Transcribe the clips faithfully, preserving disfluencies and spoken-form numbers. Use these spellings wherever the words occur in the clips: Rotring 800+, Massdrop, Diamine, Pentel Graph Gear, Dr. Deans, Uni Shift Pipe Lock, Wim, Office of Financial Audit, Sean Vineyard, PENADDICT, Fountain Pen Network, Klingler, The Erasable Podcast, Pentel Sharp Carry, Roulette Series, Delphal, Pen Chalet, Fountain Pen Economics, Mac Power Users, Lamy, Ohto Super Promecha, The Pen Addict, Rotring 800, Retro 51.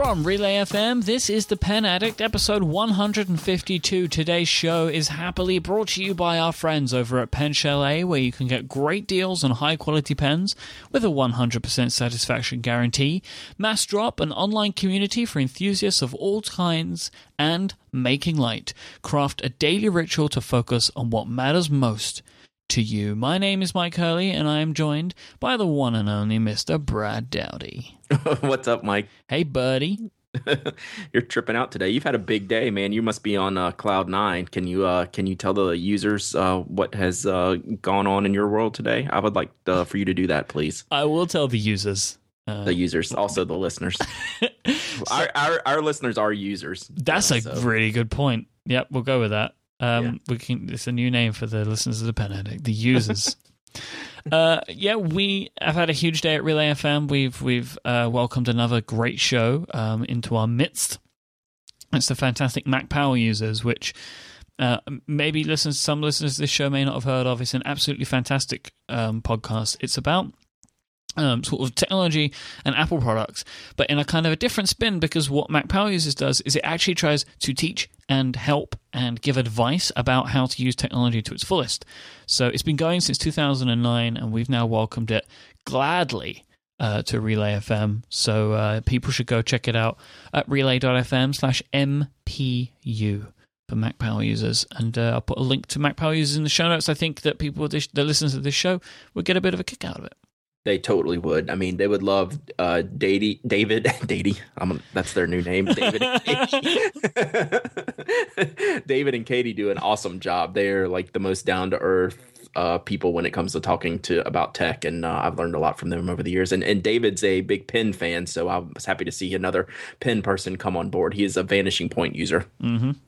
From Relay F M, this is The Pen Addict, episode one hundred fifty-two. Today's show is happily brought to you by our friends over at Pen Chalet, where you can get great deals on high-quality pens with a one hundred percent satisfaction guarantee, Massdrop, an online community for enthusiasts of all kinds, and Making Light. Craft a daily ritual to focus on what matters most to you. My name is Mike Hurley, and I am joined by the one and only Mister Brad Dowdy. What's up, Mike? Hey, buddy. You're tripping out today. You've had a big day, man. You must be on uh, cloud nine. Can you uh, can you tell the users uh, what has uh, gone on in your world today? I would like uh, for you to do that, please. I will tell the users. Uh, the users, also the listeners. so, our, our our listeners are users. That's uh, a so. really good point. Yep, we'll go with that. Um, yeah. We can. It's a new name for the listeners of The Pen Addict, the users. uh, yeah, we have had a huge day at Relay F M. We've we've uh, welcomed another great show um, into our midst. It's the fantastic Mac Power Users, which uh, maybe listeners, some listeners to this show may not have heard of. It's an absolutely fantastic um, podcast. It's about Um, sort of technology and Apple products, but in a kind of a different spin, because what Mac Power Users does is it actually tries to teach and help and give advice about how to use technology to its fullest. So it's been going since two thousand nine, and we've now welcomed it gladly uh, to Relay F M. So uh, people should go check it out at relay dot f m slash M P U. for Mac Power Users, and uh, I'll put a link to Mac Power Users in the show notes. I think that people that listen to this show will get a bit of a kick out of it. They totally would. I mean, they would love uh, Dady, David, Dady. I'm, that's their new name, David and Katie. David and Katie do an awesome job. They're like the most down-to-earth uh, people when it comes to talking to about tech, and uh, I've learned a lot from them over the years. And, and David's a big pen fan, so I was happy to see another pen person come on board. He is a Vanishing Point user. Mm-hmm.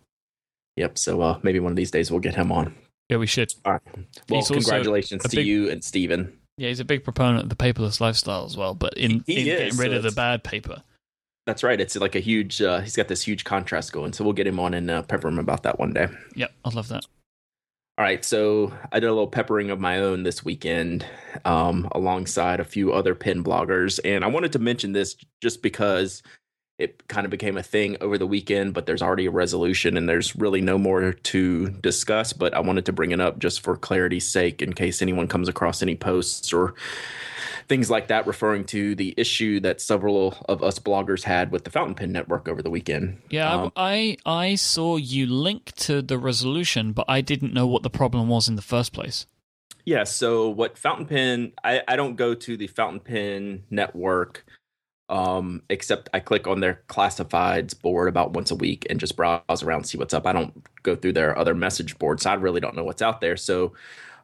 Yep, so uh, maybe one of these days we'll get him on. Yeah, we should. All right. Well, He's congratulations to big- you and Steven. Yeah, he's a big proponent of the paperless lifestyle as well, but in, in is, getting rid so of the bad paper. That's right. It's like a huge, uh, he's got this huge contrast going, so we'll get him on and uh, pepper him about that one day. Yep, I'd love that. All right, so I did a little peppering of my own this weekend um, alongside a few other pen bloggers, and I wanted to mention this just because it kind of became a thing over the weekend, but there's already a resolution and there's really no more to discuss. But I wanted to bring it up just for clarity's sake in case anyone comes across any posts or things like that referring to the issue that several of us bloggers had with the Fountain Pen Network over the weekend. Yeah, um, I I saw you link to the resolution, but I didn't know what the problem was in the first place. Yeah, so what Fountain Pen – I don't go to the Fountain Pen Network – Um, except I click on their classifieds board about once a week and just browse around and see what's up. I don't go through their other message boards, so I really don't know what's out there. So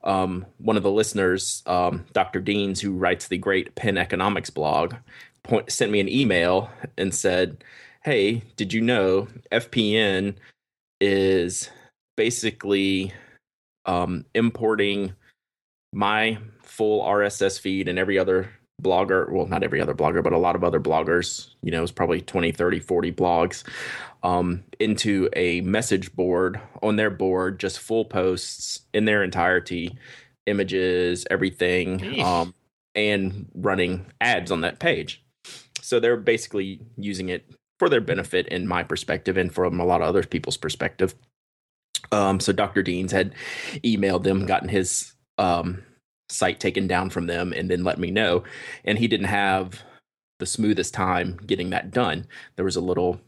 um, one of the listeners, um, Doctor Deans, who writes the great Pen Economics blog, point, sent me an email and said, hey, did you know F P N is basically um, importing my full R S S feed and every other blogger, well, not every other blogger, but a lot of other bloggers, you know, it's probably twenty, thirty, forty blogs um, into a message board on their board, just full posts in their entirety, images, everything, um, and running ads on that page. So they're basically using it for their benefit, in my perspective, and from a lot of other people's perspective. Um, so Doctor Deans had emailed them, gotten his um site taken down from them, and then let me know. And he didn't have the smoothest time getting that done. There was a little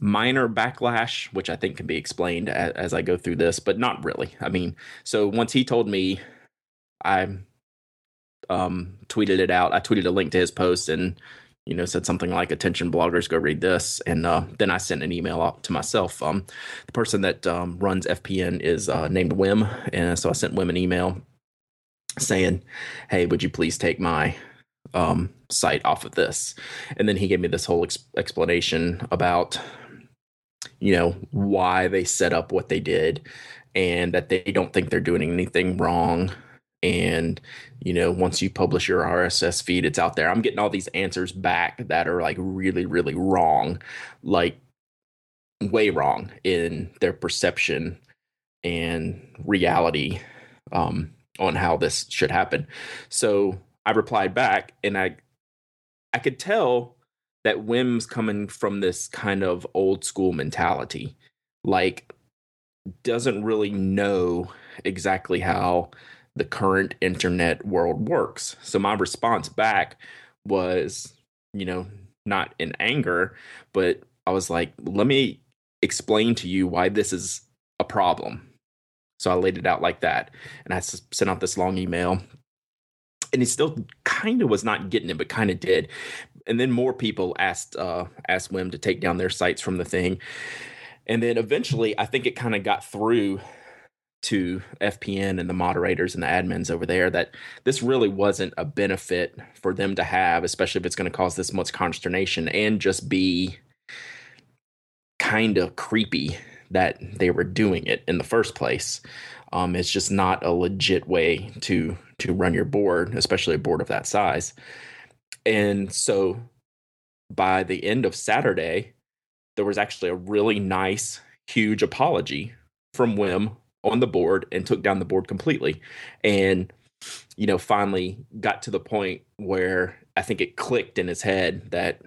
minor backlash, which I think can be explained as, as I go through this, but not really. I mean, so once he told me, I um, tweeted it out. I tweeted a link to his post and, you know, said something like, attention bloggers, go read this. And uh, then I sent an email out to myself. Um, the person that um, runs F P N is uh, named Wim. And so I sent Wim an email saying, hey, would you please take my um, site off of this? And then he gave me this whole ex- explanation about, you know, why they set up what they did and that they don't think they're doing anything wrong. And, you know, once you publish your R S S feed, it's out there. I'm getting all these answers back that are like really, really wrong, like way wrong in their perception and reality um, on how this should happen. So I replied back, and I I could tell that Wim's coming from this kind of old school mentality, like doesn't really know exactly how the current internet world works. So my response back was, you know, not in anger, but I was like, let me explain to you why this is a problem. So I laid it out like that. And I sent out this long email. And he still kind of was not getting it, but kind of did. And then more people asked uh, asked Wim to take down their sites from the thing. And then eventually, I think it kind of got through to F P N and the moderators and the admins over there that this really wasn't a benefit for them to have, especially if it's going to cause this much consternation and just be kind of creepy that they were doing it in the first place. Um, it's just not a legit way to to run your board, especially a board of that size. And so by the end of Saturday, there was actually a really nice, huge apology from Wim on the board and took down the board completely. And, you know, finally got to the point where I think it clicked in his head that,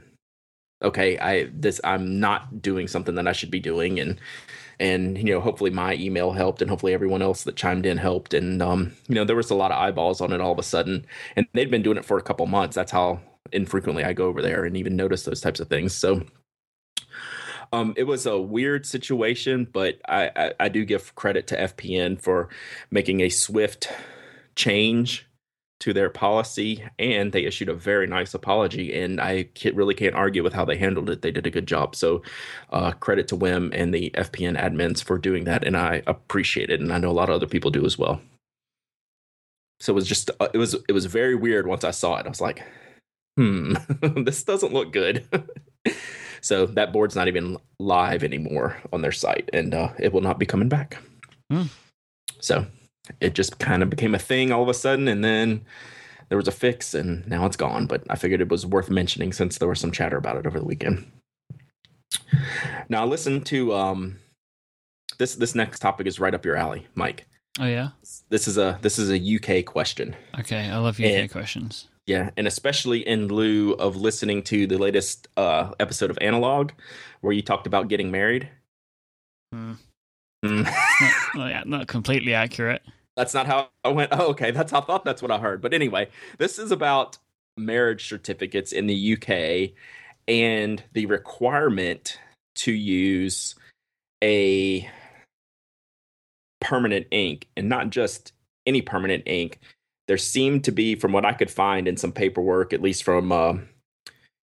okay, I this I'm not doing something that I should be doing. And, and you know, hopefully my email helped and hopefully everyone else that chimed in helped. And, um, you know, there was a lot of eyeballs on it all of a sudden. And they'd been doing it for a couple months. That's how infrequently I go over there and even notice those types of things. So Um, it was a weird situation, but I, I, I do give credit to F P N for making a swift change to their policy, and they issued a very nice apology, and I can't, really can't argue with how they handled it. They did a good job, so uh, credit to Wim and the F P N admins for doing that, and I appreciate it, and I know a lot of other people do as well. So it was just uh, it was it was very weird once I saw it. I was like, hmm, this doesn't look good. So that board's not even live anymore on their site, and uh, it will not be coming back. Mm. So it just kind of became a thing all of a sudden, and then there was a fix, and now it's gone. But I figured it was worth mentioning since there was some chatter about it over the weekend. Now, I listened to um, this. This next topic is right up your alley, Mike. Oh yeah, this is a this is a U K question. Okay, I love U K and, questions. Yeah, and especially in lieu of listening to the latest uh, episode of Analog, where you talked about getting married. Mm. Mm. not, not completely accurate. That's not how I went. Oh, okay, that's how I thought that's what I heard. But anyway, this is about marriage certificates in the U K and the requirement to use a permanent ink, and not just any permanent ink. There seemed to be, from what I could find in some paperwork, at least from, uh,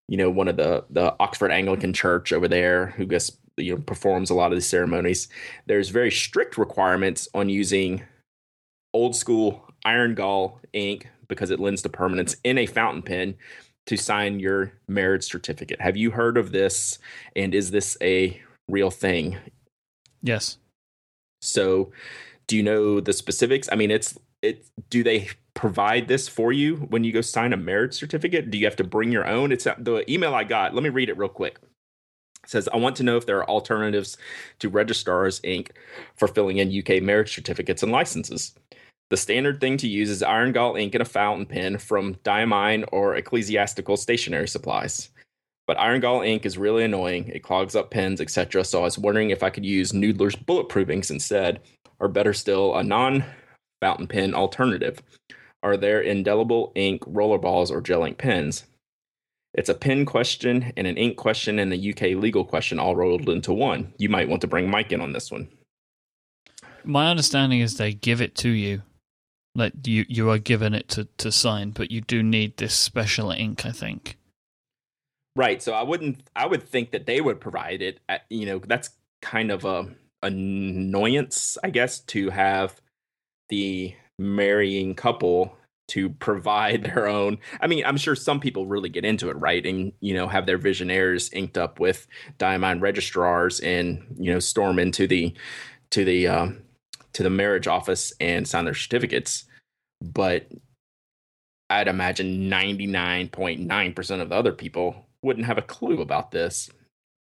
you know, one of the, the Oxford Anglican Church over there, who guess, you know, performs a lot of these ceremonies. There's very strict requirements on using old school iron gall ink because it lends to permanence in a fountain pen to sign your marriage certificate. Have you heard of this? And is this a real thing? Yes. So do you know the specifics? I mean, it's It, do they provide this for you when you go sign a marriage certificate? Do you have to bring your own? It's the email I got. Let me read it real quick. It says, I want to know if there are alternatives to Registrar's Incorporated for filling in U K marriage certificates and licenses. The standard thing to use is iron gall ink in a fountain pen from Diamine or Ecclesiastical Stationery Supplies. But iron gall ink is really annoying. It clogs up pens, et cetera. So I was wondering if I could use Noodler's Bulletproof inks instead, or better still, a non- fountain pen alternative. Are there indelible ink rollerballs or gel ink pens? It's a pen question and an ink question and a U K legal question all rolled into one. You might want to bring Mike in on this one. My understanding is they give it to you. Like you, you are given it to, to sign, but you do need this special ink, I think. Right. So I wouldn't, I would think that they would provide it. At, you know, that's kind of a annoyance, I guess, to have the marrying couple to provide their own. I mean, I'm sure some people really get into it, right? And, you know, have their visionaries inked up with Diamine registrars and, you know, storm into the, to the, uh, to the marriage office and sign their certificates. But I'd imagine ninety-nine point nine percent of the other people wouldn't have a clue about this.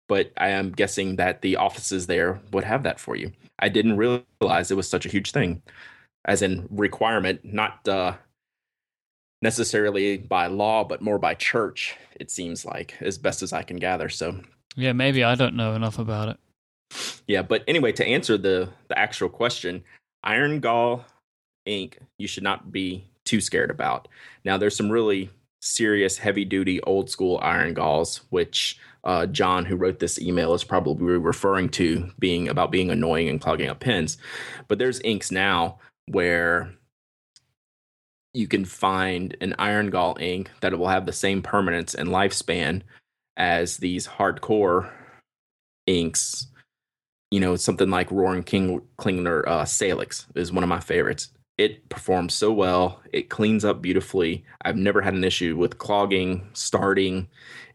But I am guessing that the offices there would have that for you. I didn't realize it was such a huge thing. As in requirement, not uh, necessarily by law, but more by church, it seems like, as best as I can gather. So, yeah, maybe I don't know enough about it. Yeah, but anyway, to answer the, the actual question, iron gall ink, you should not be too scared about. Now, there's some really serious, heavy-duty, old-school iron galls, which uh, John, who wrote this email, is probably referring to being about being annoying and clogging up pens. But there's inks now where you can find an iron gall ink that will have the same permanence and lifespan as these hardcore inks. You know, something like Roaring King Klingler uh, Salix is one of my favorites. It performs so well. It cleans up beautifully. I've never had an issue with clogging, starting,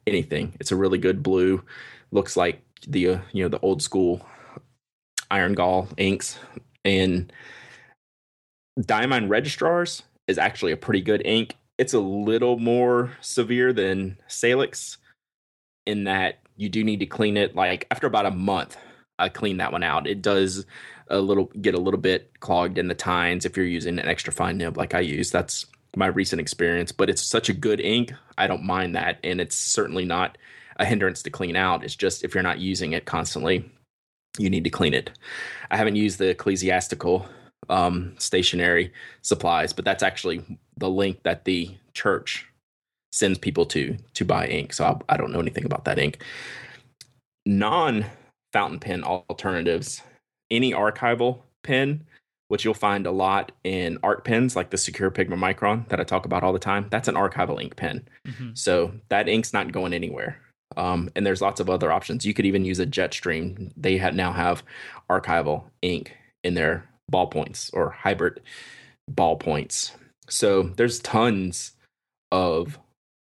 anything. It's a really good blue. Looks like the uh, you know the old school iron gall inks. And Diamine Registrars is actually a pretty good ink. It's a little more severe than Salix in that you do need to clean it. Like after about a month, I cleaned that one out. It does a little get a little bit clogged in the tines if you're using an extra fine nib like I use. That's my recent experience, but it's such a good ink. I don't mind that, and it's certainly not a hindrance to clean out. It's just if you're not using it constantly, you need to clean it. I haven't used the Ecclesiastical um, Stationery Supplies, but that's actually the link that the church sends people to to buy ink, so I, I don't know anything about that ink. Non-fountain pen alternatives. Any archival pen, which you'll find a lot in art pens, like the Secure Pigma Micron that I talk about all the time, that's an archival ink pen. Mm-hmm. So that ink's not going anywhere. Um, and there's lots of other options. You could even use a Jetstream. They have, now have archival ink in their ballpoints or hybrid ballpoints. So there's tons of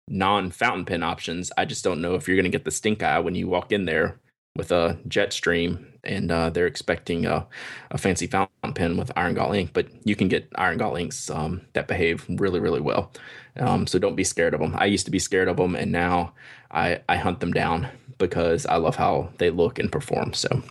non-fountain pen options. I just don't know if you're going to get the stink eye when you walk in there with a Jetstream, and uh, they're expecting a, a fancy fountain pen with iron gall ink, but you can get iron gall inks um, that behave really, really well. Um, so don't be scared of them. I used to be scared of them, and now I, I hunt them down because I love how they look and perform. So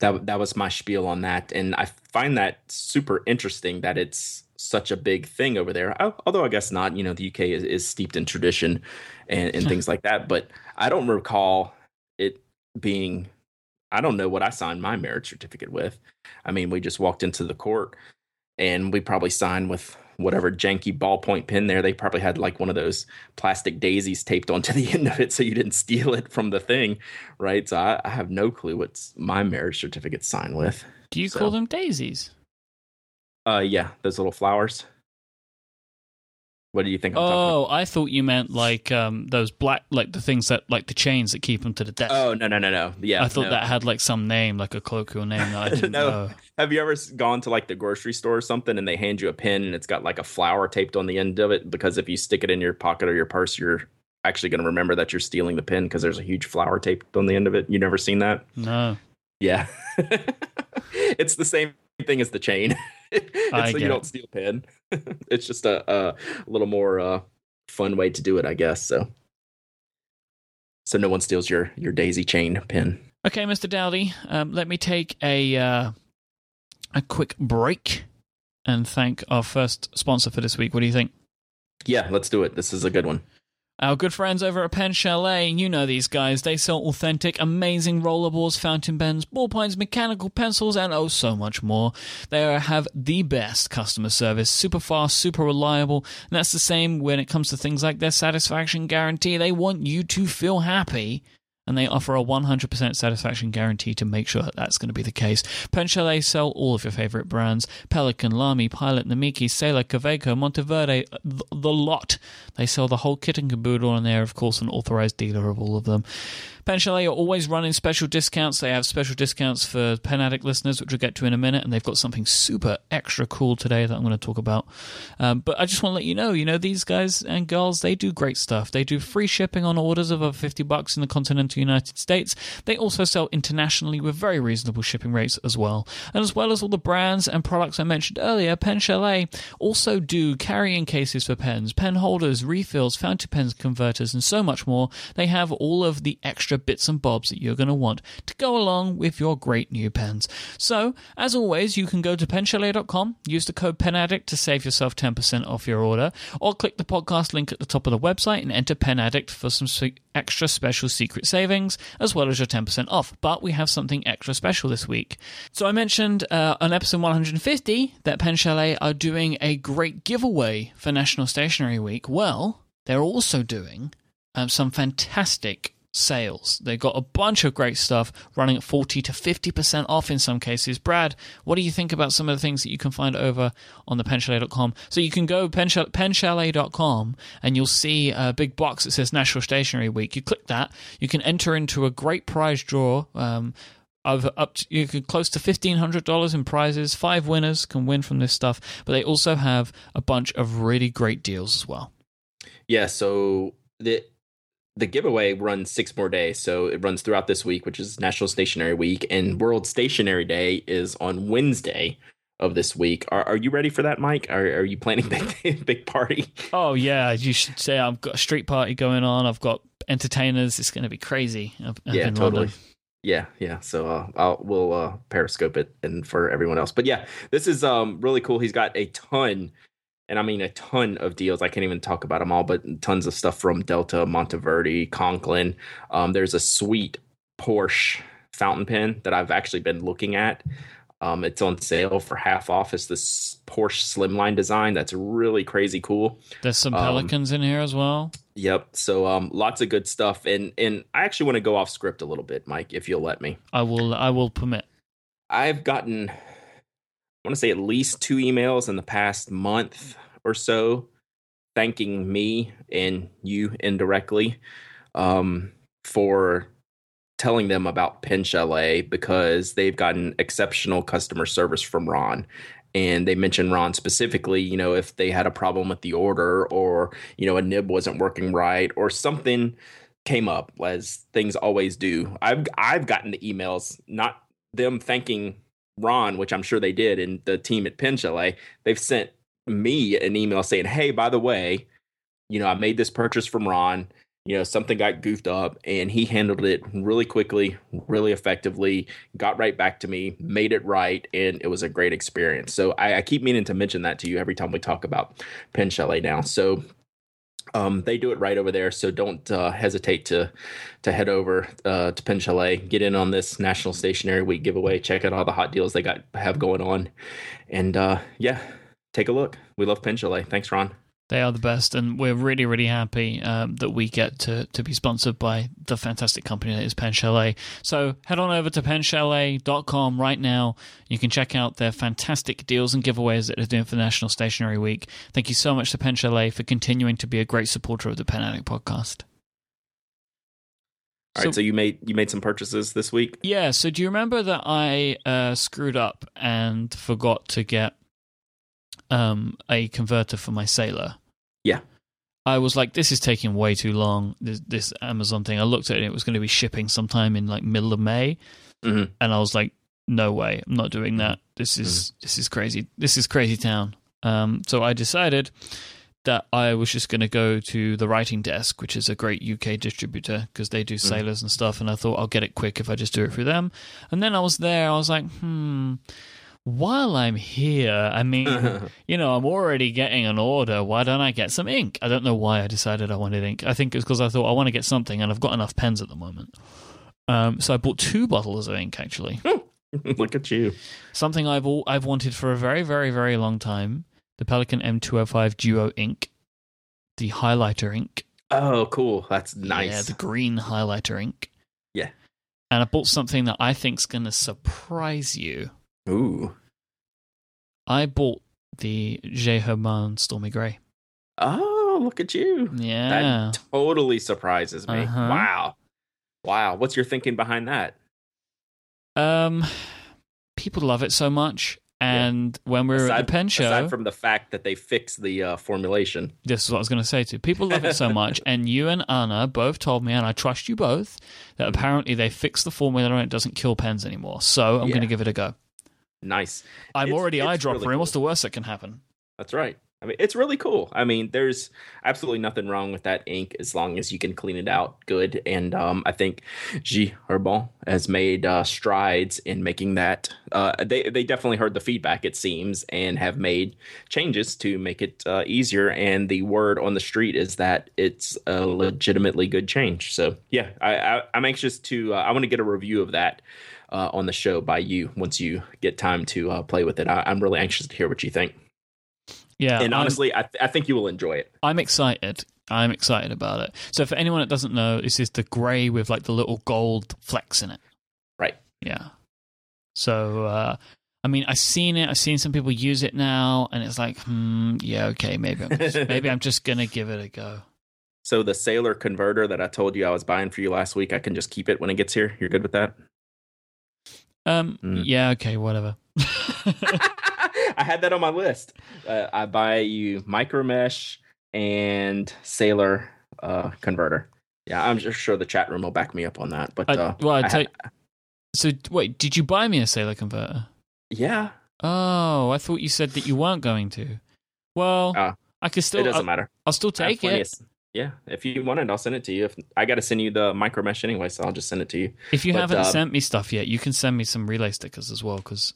that that was my spiel on that, and I find that super interesting that it's such a big thing over there. I, although I guess not. You know, the U K is, is steeped in tradition and, and things like that, but I don't recall it being. I don't know what I signed my marriage certificate with. I mean, we just walked into the court and we probably signed with whatever janky ballpoint pen there. They probably had like one of those plastic daisies taped onto the end of it so you didn't steal it from the thing, right? So I, I have no clue what's my marriage certificate signed with. Do you so. call them daisies? Uh, yeah, those little flowers. What do you think I'm oh, talking about? Oh, I thought you meant like um, those black, like the things that, like the chains that keep them to the death. Oh, no, no, no, no. Yeah, I thought no. that had like some name, like a colloquial name that I didn't no. know. Have you ever gone to like the grocery store or something and they hand you a pen and it's got like a flower taped on the end of it? Because if you stick it in your pocket or your purse, you're actually going to remember that you're stealing the pen because there's a huge flower taped on the end of it. You never seen that? No. Yeah. It's the same thing as the chain. It's so you don't steal pen. It's just a, a little more uh, fun way to do it, I guess. So, so no one steals your your daisy chain pen. Okay, Mister Dowdy, um, let me take a uh, a quick break and thank our first sponsor for this week. What do you think? Yeah, let's do it. This is a good one. Our good friends over at Pen Chalet, you know these guys. They sell authentic, amazing rollerballs, fountain pens, ballpoints, mechanical pencils, and oh so much more. They have the best customer service, super fast, super reliable, and that's the same when it comes to things like their satisfaction guarantee. They want you to feel happy, and they offer a one hundred percent satisfaction guarantee to make sure that that's going to be the case. Pen Chalet sell all of your favorite brands. Pelican, Lamy, Pilot, Namiki, Sailor, Kaweco, Monteverde, th- the lot. They sell the whole kit and caboodle, and they're, of course, an authorized dealer of all of them. Pen Chalet are always running special discounts. They have special discounts for Pen Addict listeners, which we'll get to in a minute, and they've got something super extra cool today that I'm going to talk about. Um, but I just want to let you know, you know, these guys and girls, they do great stuff. They do free shipping on orders of over fifty bucks in the continental United States. They also sell internationally with very reasonable shipping rates as well. And as well as all the brands and products I mentioned earlier, Pen Chalet also do carrying cases for pens, pen holders, refills, fountain pens, converters, and so much more. They have all of the extra extra bits and bobs that you're going to want to go along with your great new pens. So, as always, you can go to pen chalet dot com, use the code PenAddict to save yourself ten percent off your order, or click the podcast link at the top of the website and enter PenAddict for some extra special secret savings, as well as your ten percent off. But we have something extra special this week. So I mentioned uh, on episode one hundred fifty that Pen Chalet are doing a great giveaway for National Stationery Week. Well, they're also doing um, some fantastic sales. They've got a bunch of great stuff running at forty to fifty percent off in some cases. Brad, what do you think about some of the things that you can find over on the pen chalet dot com? So you can go pen chalet dot com and you'll see a big box that says National Stationery Week. You click that, you can enter into a great prize draw. Um, Of up to, you could close to fifteen hundred dollars in prizes. Five winners can win from this stuff, but they also have a bunch of really great deals as well. Yeah, so the the giveaway runs six more days. So it runs throughout this week, which is National Stationery Week, and World Stationery Day is on Wednesday of this week. Are are you ready for that, Mike? Are are you planning big big party? Oh yeah, you should say I've got a street party going on. I've got entertainers. It's going to be crazy. I've, I've yeah, totally. London. Yeah, yeah. So uh, I'll, we'll uh, Periscope it and for everyone else. But yeah, this is um, really cool. He's got a ton, and I mean a ton of deals. I can't even talk about them all, but tons of stuff from Delta, Monteverdi, Conklin. Um, there's a sweet Porsche fountain pen that I've actually been looking at. Um, it's on sale for half off. It's this Porsche Slimline design that's really crazy cool. There's some Pelicans um, in here as well. Yep. So um, lots of good stuff, and and I actually want to go off script a little bit, Mike, if you'll let me. I will. I will permit. I've gotten, I want to say at least two emails in the past month or so, thanking me and you indirectly, um, for telling them about Pen Chalet because they've gotten exceptional customer service from Ron. And they mentioned Ron specifically, you know, if they had a problem with the order or, you know, a nib wasn't working right or something came up, as things always do. I've I've gotten the emails, not them thanking Ron, which I'm sure they did, and the team at Pen Chalet. They've sent me an email saying, hey, by the way, you know, I made this purchase from Ron. You know, something got goofed up and he handled it really quickly, really effectively, got right back to me, made it right. And it was a great experience. So I, I keep meaning to mention that to you every time we talk about Pen Chalet now. So um, they do it right over there. So don't uh, hesitate to to head over uh, to Pen Chalet, get in on this National Stationery Week giveaway, check out all the hot deals they got have going on. And uh, yeah, take a look. We love Pen Chalet. Thanks, Ron. They are the best, and we're really, really happy um, that we get to, to be sponsored by the fantastic company that is Pen Chalet. So head on over to pen chalet dot com right now. You can check out their fantastic deals and giveaways that they're doing for National Stationery Week. Thank you so much to Pen Chalet for continuing to be a great supporter of the Pen Addict podcast. All right, so, so you made you made some purchases this week? Yeah, so do you remember that I uh, screwed up and forgot to get Um, a converter for my Sailor? Yeah. I was like, this is taking way too long, this, this Amazon thing. I looked at it, it was going to be shipping sometime in like middle of May. Mm-hmm. And I was like, no way, I'm not doing that. This is mm-hmm. this is crazy. This is crazy town. Um, so I decided that I was just going to go to The Writing Desk, which is a great U K distributor because they do Sailors mm-hmm. and stuff. And I thought I'll get it quick if I just do it through them. And then I was there, I was like, hmm... while I'm here, I mean, you know, I'm already getting an order. Why don't I get some ink? I don't know why I decided I wanted ink. I think it's because I thought I want to get something, and I've got enough pens at the moment. Um, so I bought two bottles of ink, actually. Look at you. Something I've all, I've wanted for a very, very, very long time. The Pelican M two oh five Duo ink. The highlighter ink. Oh, cool. That's nice. Yeah, the green highlighter ink. Yeah. And I bought something that I think's going to surprise you. Ooh. I bought the J. Herman Stormy Grey. Oh, look at you. Yeah. That totally surprises me. Uh-huh. Wow. Wow. What's your thinking behind that? Um, people love it so much. And yeah. when we were aside, at the pen show... Aside from the fact that they fixed the uh, formulation. This is what I was going to say too. People love it so much. And you and Anna both told me, and I trust you both, that apparently they fixed the formula and it doesn't kill pens anymore. So I'm yeah. going to give it a go. Nice. I'm it's, already eyedropper. Really cool. What's the worst that can happen? That's right. I mean, it's really cool. I mean, there's absolutely nothing wrong with that ink as long as you can clean it out good. And um, I think G. Herbon has made uh, strides in making that. Uh, they they definitely heard the feedback, it seems, and have made changes to make it uh, easier. And the word on the street is that it's a legitimately good change. So, yeah, I, I, I'm anxious to uh, – I want to get a review of that uh, on the show by you once you get time to uh, play with it. I, I'm really anxious to hear what you think. Yeah, and honestly, I, th- I think you will enjoy it. I'm excited. I'm excited about it. So for anyone that doesn't know, this is the grey with like the little gold flecks in it. Right. Yeah. So, uh, I mean, I've seen it. I've seen some people use it now, and it's like, hmm, yeah, okay, maybe I'm just, maybe I'm just going to give it a go. So the Sailor converter that I told you I was buying for you last week, I can just keep it when it gets here? You're good with that? Um. Mm. Yeah, okay, whatever. I had that on my list. Uh, I buy you micro mesh and Sailor uh, converter. Yeah, I'm just sure the chat room will back me up on that. But I, uh, well, I tell I had, you, so wait, did you buy me a Sailor converter? Yeah. Oh, I thought you said that you weren't going to. Well, uh, I could still. It doesn't I'll, matter. I'll still take it. Of, yeah, if you want it, I'll send it to you. If I got to send you the micro mesh anyway, so I'll just send it to you. If you but, haven't uh, sent me stuff yet, you can send me some Relay stickers as well, because.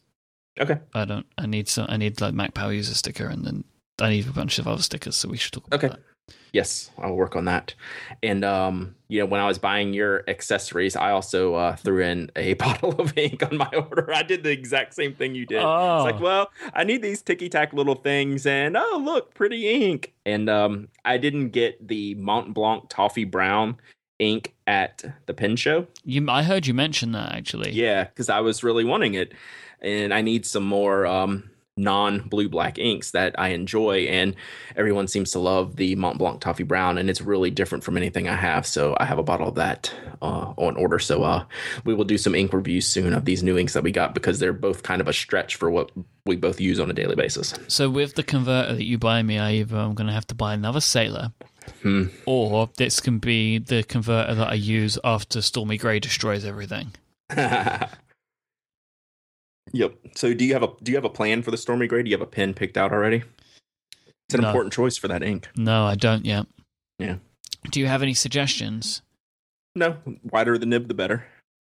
Okay. I don't. I need some. I need like Mac Power User sticker, and then I need a bunch of other stickers. So we should talk about okay. that. Yes, I'll work on that. And um, you know, when I was buying your accessories, I also uh, threw in a bottle of ink on my order. I did the exact same thing you did. Oh. It's like, well, I need these ticky tack little things, and oh look, pretty ink. And um, I didn't get the Mont Blanc toffee brown ink at the pen show. You, I heard you mention that actually. Yeah, because I was really wanting it. And I need some more um, non-blue-black inks that I enjoy. And everyone seems to love the Mont Blanc Toffee Brown, and it's really different from anything I have. So I have a bottle of that uh, on order. So uh, we will do some ink reviews soon of these new inks that we got, because they're both kind of a stretch for what we both use on a daily basis. So with the converter that you buy me, I either I'm going to have to buy another Sailor, hmm. or this can be the converter that I use after Stormy Grey destroys everything. Yep. So do you have a do you have a plan for the Stormy Grey? Do you have a pen picked out already? It's an no. important choice for that ink. No, I don't yet. Yeah. Do you have any suggestions? No. Wider the nib, the better.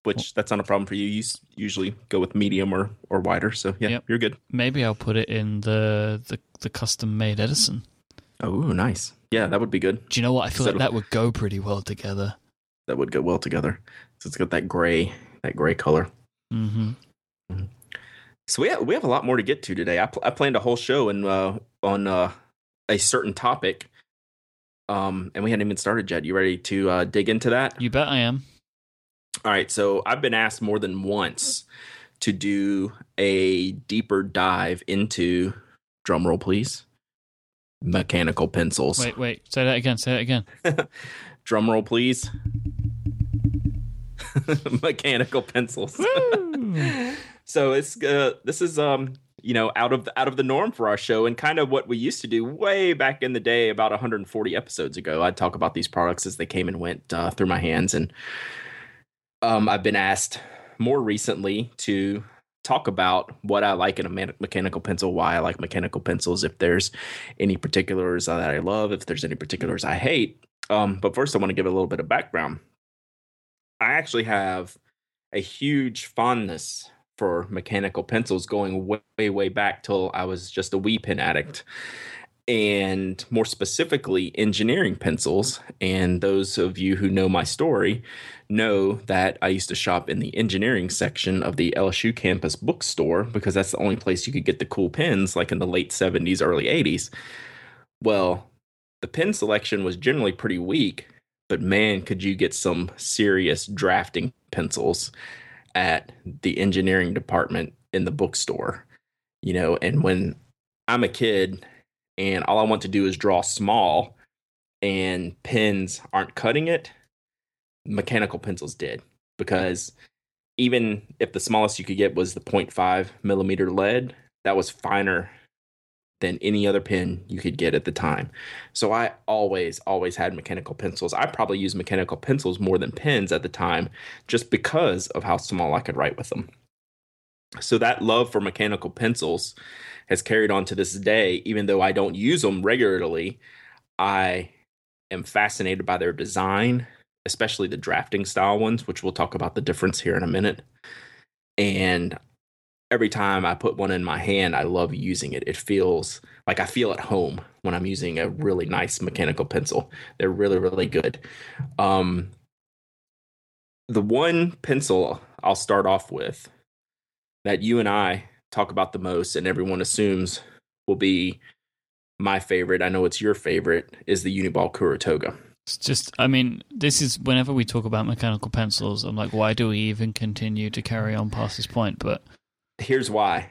Which, that's not a problem for you. You usually go with medium or, or wider. So, yeah, yep. You're good. Maybe I'll put it in the, the, the custom-made Edison. Oh, nice. Yeah, that would be good. Do you know what? I feel like that, that would, would go pretty well together. That would go well together. So it's got that gray, that gray color. Mm-hmm. Mm-hmm. So we have, we have a lot more to get to today. I, pl- I planned a whole show in, uh, on uh, a certain topic, um, and we hadn't even started yet. You ready to uh, dig into that? You bet I am. All right, so I've been asked more than once to do a deeper dive into, drumroll please, mechanical pencils. Wait, wait, say that again, say that again. Drumroll please. Mechanical pencils. So it's uh, this is um you know out of out of the norm for our show, and kind of what we used to do way back in the day. About one hundred forty episodes ago, I'd talk about these products as they came and went uh, through my hands, and um, I've been asked more recently to talk about what I like in a me- mechanical pencil, why I like mechanical pencils, if there's any particulars that I love, if there's any particulars I hate. Um, but first, I want to give a little bit of background. I actually have a huge fondness for mechanical pencils going way, way, way back till I was just a wee pen addict, and more specifically engineering pencils. And those of you who know my story know that I used to shop in the engineering section of the L S U campus bookstore, because that's the only place you could get the cool pens, like in the late seventies, early eighties. Well, the pen selection was generally pretty weak, but man, could you get some serious drafting pencils at the engineering department in the bookstore, you know. And when I'm a kid and all I want to do is draw small and pens aren't cutting it, mechanical pencils did, because even if the smallest you could get was the point five millimeter lead, that was finer than any other pen you could get at the time. So I always, always had mechanical pencils. I probably used mechanical pencils more than pens at the time, just because of how small I could write with them. So that love for mechanical pencils has carried on to this day. Even though I don't use them regularly, I am fascinated by their design, especially the drafting style ones, which we'll talk about the difference here in a minute. And every time I put one in my hand, I love using it. It feels like I feel at home when I'm using a really nice mechanical pencil. They're really, really good. Um, the one pencil I'll start off with that you and I talk about the most and everyone assumes will be my favorite, I know it's your favorite, is the Uni Ball Kuru Toga. It's just, I mean, this is whenever we talk about mechanical pencils, I'm like, why do we even continue to carry on past this point? But here's why.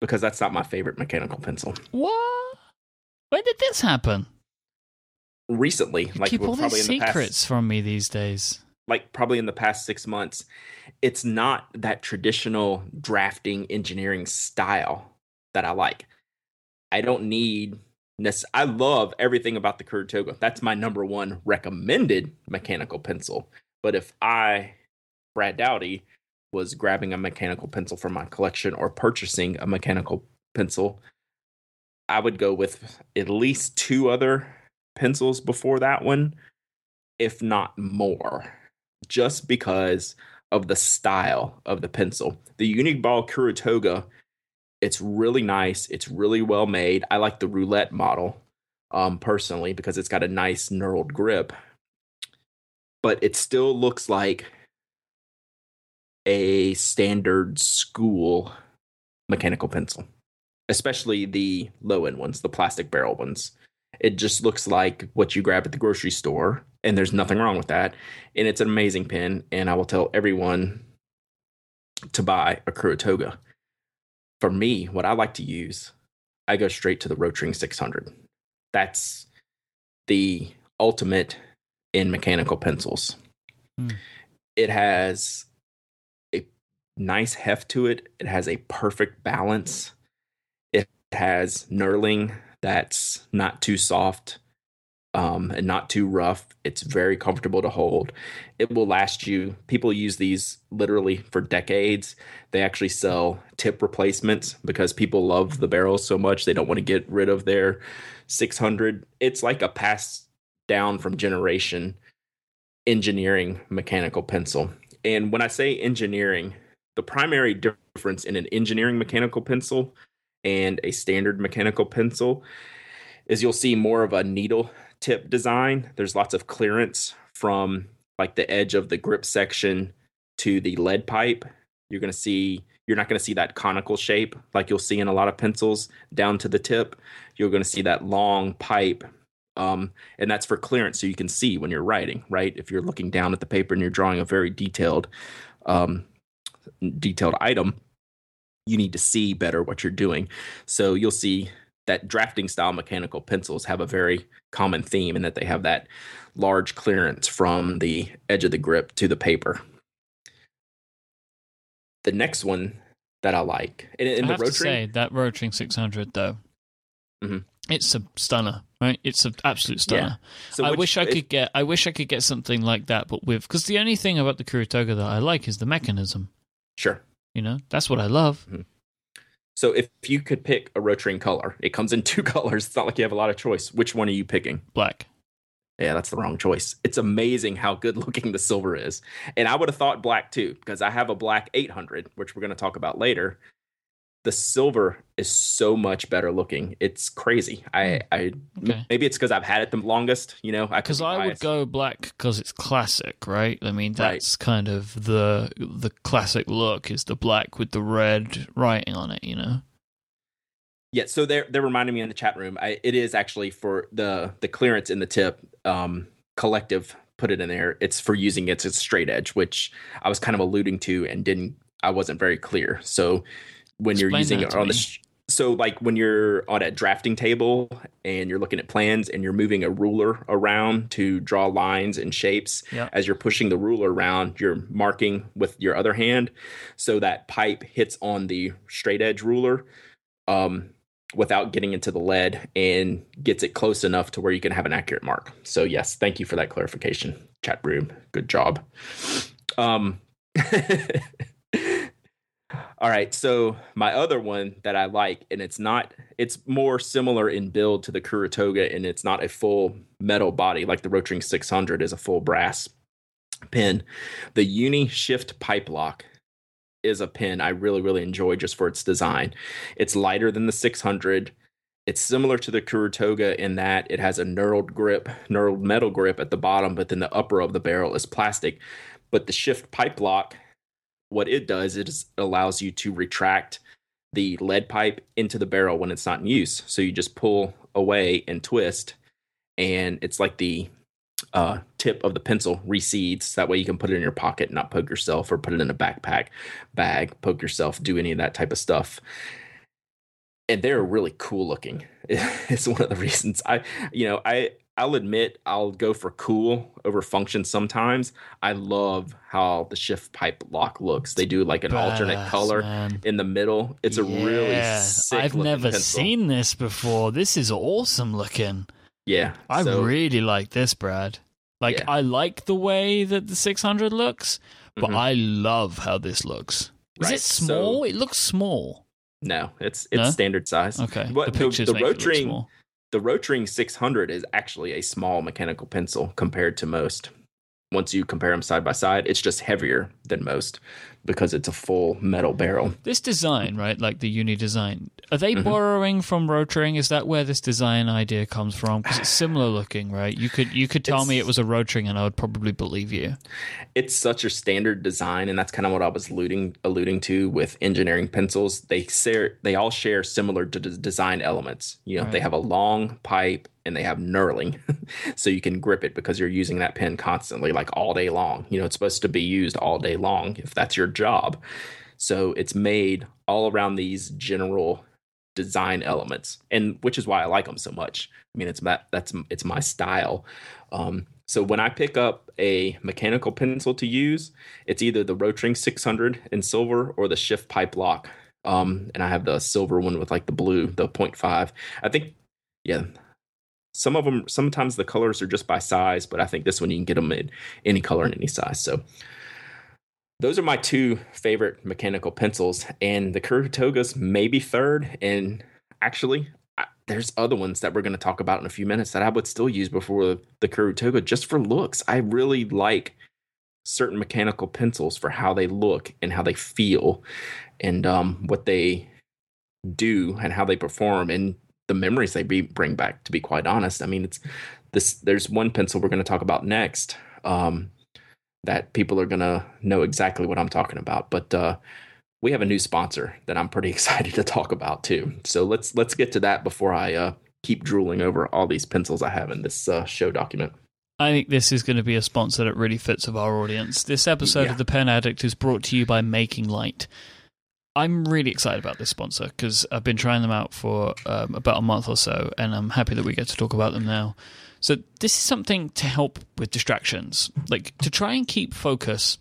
Because that's not my favorite mechanical pencil. What? When did this happen? Recently. You like, keep all these secrets the past, from me these days. Like probably in the past six months. It's not that traditional drafting engineering style that I like. I don't need... Nec- I love everything about the Kuru Toga. That's my number one recommended mechanical pencil. But if I, Brad Dowdy, was grabbing a mechanical pencil from my collection or purchasing a mechanical pencil, I would go with at least two other pencils before that one, if not more, just because of the style of the pencil. The Uni Ball Kuru Toga, it's really nice. It's really well made. I like the roulette model um, personally because it's got a nice knurled grip, but it still looks like a standard school mechanical pencil, especially the low end ones, the plastic barrel ones. It just looks like what you grab at the grocery store, and there's nothing wrong with that. And it's an amazing pen, and I will tell everyone to buy a Kuru Toga. For me, what I like to use, I go straight to the Rotring six hundred. That's the ultimate in mechanical pencils. Mm. It has a nice heft to it. It has a perfect balance. It has knurling that's not too soft um, and not too rough. It's very comfortable to hold. It will last you. People use these literally for decades. They actually sell tip replacements because people love the barrels so much. They don't want to get rid of their six hundred. It's like a pass down from generation engineering mechanical pencil. And when I say engineering, the primary difference in an engineering mechanical pencil and a standard mechanical pencil is you'll see more of a needle tip design. There's lots of clearance from like the edge of the grip section to the lead pipe. You're going to see, you're not going to see that conical shape like you'll see in a lot of pencils down to the tip. You're going to see that long pipe. Um, and that's for clearance. So you can see when you're writing, right? If you're looking down at the paper and you're drawing a very detailed, um, detailed item, you need to see better what you're doing. So you'll see that drafting style mechanical pencils have a very common theme in that they have that large clearance from the edge of the grip to the paper. The next one that I like, and in I the have Rotring, to say that Rotring six hundred though, mm-hmm. It's a stunner, right? It's an absolute stunner. Yeah. So I which, wish I could it, get, I wish I could get something like that, but with because the only thing about the Kuru Toga that I like is the mechanism. Sure, you know that's what I love. Mm-hmm. So if you could pick a Rotring color, it comes in two colors. It's not like you have a lot of choice. Which one are you picking? Black. Yeah, that's the wrong choice. It's amazing how good looking the silver is. And I would have thought black too, because I have a black eight hundred, which we're going to talk about later. The silver is so much better looking. It's crazy. I, I okay. Maybe it's because I've had it the longest, you know. Because I, I would go black because it's classic, right? I mean, that's right. Kind of the the classic look is the black with the red writing on it, you know. Yeah, so they're they're reminding me in the chat room. I, it is actually for the the clearance in the tip. Um, collective put it in there. It's for using it as straight edge, which I was kind of alluding to and didn't. I wasn't very clear. So. When Explain you're using it on the sh- so like when you're on a drafting table and you're looking at plans and you're moving a ruler around to draw lines and shapes, yep. As you're pushing the ruler around, you're marking with your other hand so that pipe hits on the straight edge ruler um, without getting into the lead and gets it close enough to where you can have an accurate mark. So yes, thank you for that clarification, chat room. Good job. Um All right, so my other one that I like, and it's not, it's more similar in build to the Kuru Toga, and it's not a full metal body like the Rotring six hundred is a full brass pen. The Uni Shift Pipe Lock is a pen I really, really enjoy just for its design. It's lighter than the six hundred. It's similar to the Kuru Toga in that it has a knurled grip, knurled metal grip at the bottom, but then the upper of the barrel is plastic. But the Shift Pipe Lock, what it does is it allows you to retract the lead pipe into the barrel when it's not in use. So you just pull away and twist, and it's like the uh, tip of the pencil recedes. That way you can put it in your pocket, not poke yourself, or put it in a backpack bag, poke yourself, do any of that type of stuff. And they're really cool looking. It's one of the reasons I, you know, I, I'll admit I'll go for cool over function sometimes. I love how the Shift Pipe Lock looks. They do like an badass, alternate color man. In the middle. It's a yeah. really sick I've never pencil. Seen this before. This is awesome looking. Yeah. I so, really like this, Brad. Like yeah. I like the way that the six hundred looks, but mm-hmm. I love how this looks. Is right. it small? So, it looks small. No, it's it's no? standard size. Okay. But the pictures the, the make it look small. The Rotring six hundred is actually a small mechanical pencil compared to most. Once you compare them side by side, it's just heavier than most because it's a full metal barrel. This design, right, like the Uni design, are they mm-hmm. borrowing from Rotring? Is that where this design idea comes from? Because it's similar looking, right? You could you could tell it's, me it was a Rotring and I would probably believe you. It's such a standard design, and that's kind of what I was alluding alluding to with engineering pencils. They share, they all share similar d- design elements. You know, right. They have a long pipe, and they have knurling, so you can grip it because you're using that pen constantly, like all day long. You know, it's supposed to be used all day long if that's your job. So it's made all around these general design elements, and which is why I like them so much. I mean, it's that that's it's my style. Um, so when I pick up a mechanical pencil to use, it's either the Rotring six hundred in silver or the Shift Pipe Lock. Um, and I have the silver one with like the blue, the point five. I think, yeah. Some of them, sometimes the colors are just by size, but I think this one you can get them in any color and any size. So those are my two favorite mechanical pencils, and the Kuru Toga's maybe third. And actually, I, there's other ones that we're going to talk about in a few minutes that I would still use before the Kuru Toga just for looks. I really like certain mechanical pencils for how they look and how they feel, and um, what they do and how they perform, and the memories they be, bring back, to be quite honest. I mean, it's this. There's one pencil we're going to talk about next um, that people are going to know exactly what I'm talking about. But uh, we have a new sponsor that I'm pretty excited to talk about too. So let's let's get to that before I uh, keep drooling over all these pencils I have in this uh, show document. I think this is going to be a sponsor that really fits with our audience. This episode yeah. of The Pen Addict is brought to you by Making Light. I'm really excited about this sponsor because I've been trying them out for um, about a month or so, and I'm happy that we get to talk about them now. So this is something to help with distractions, like to try and keep focus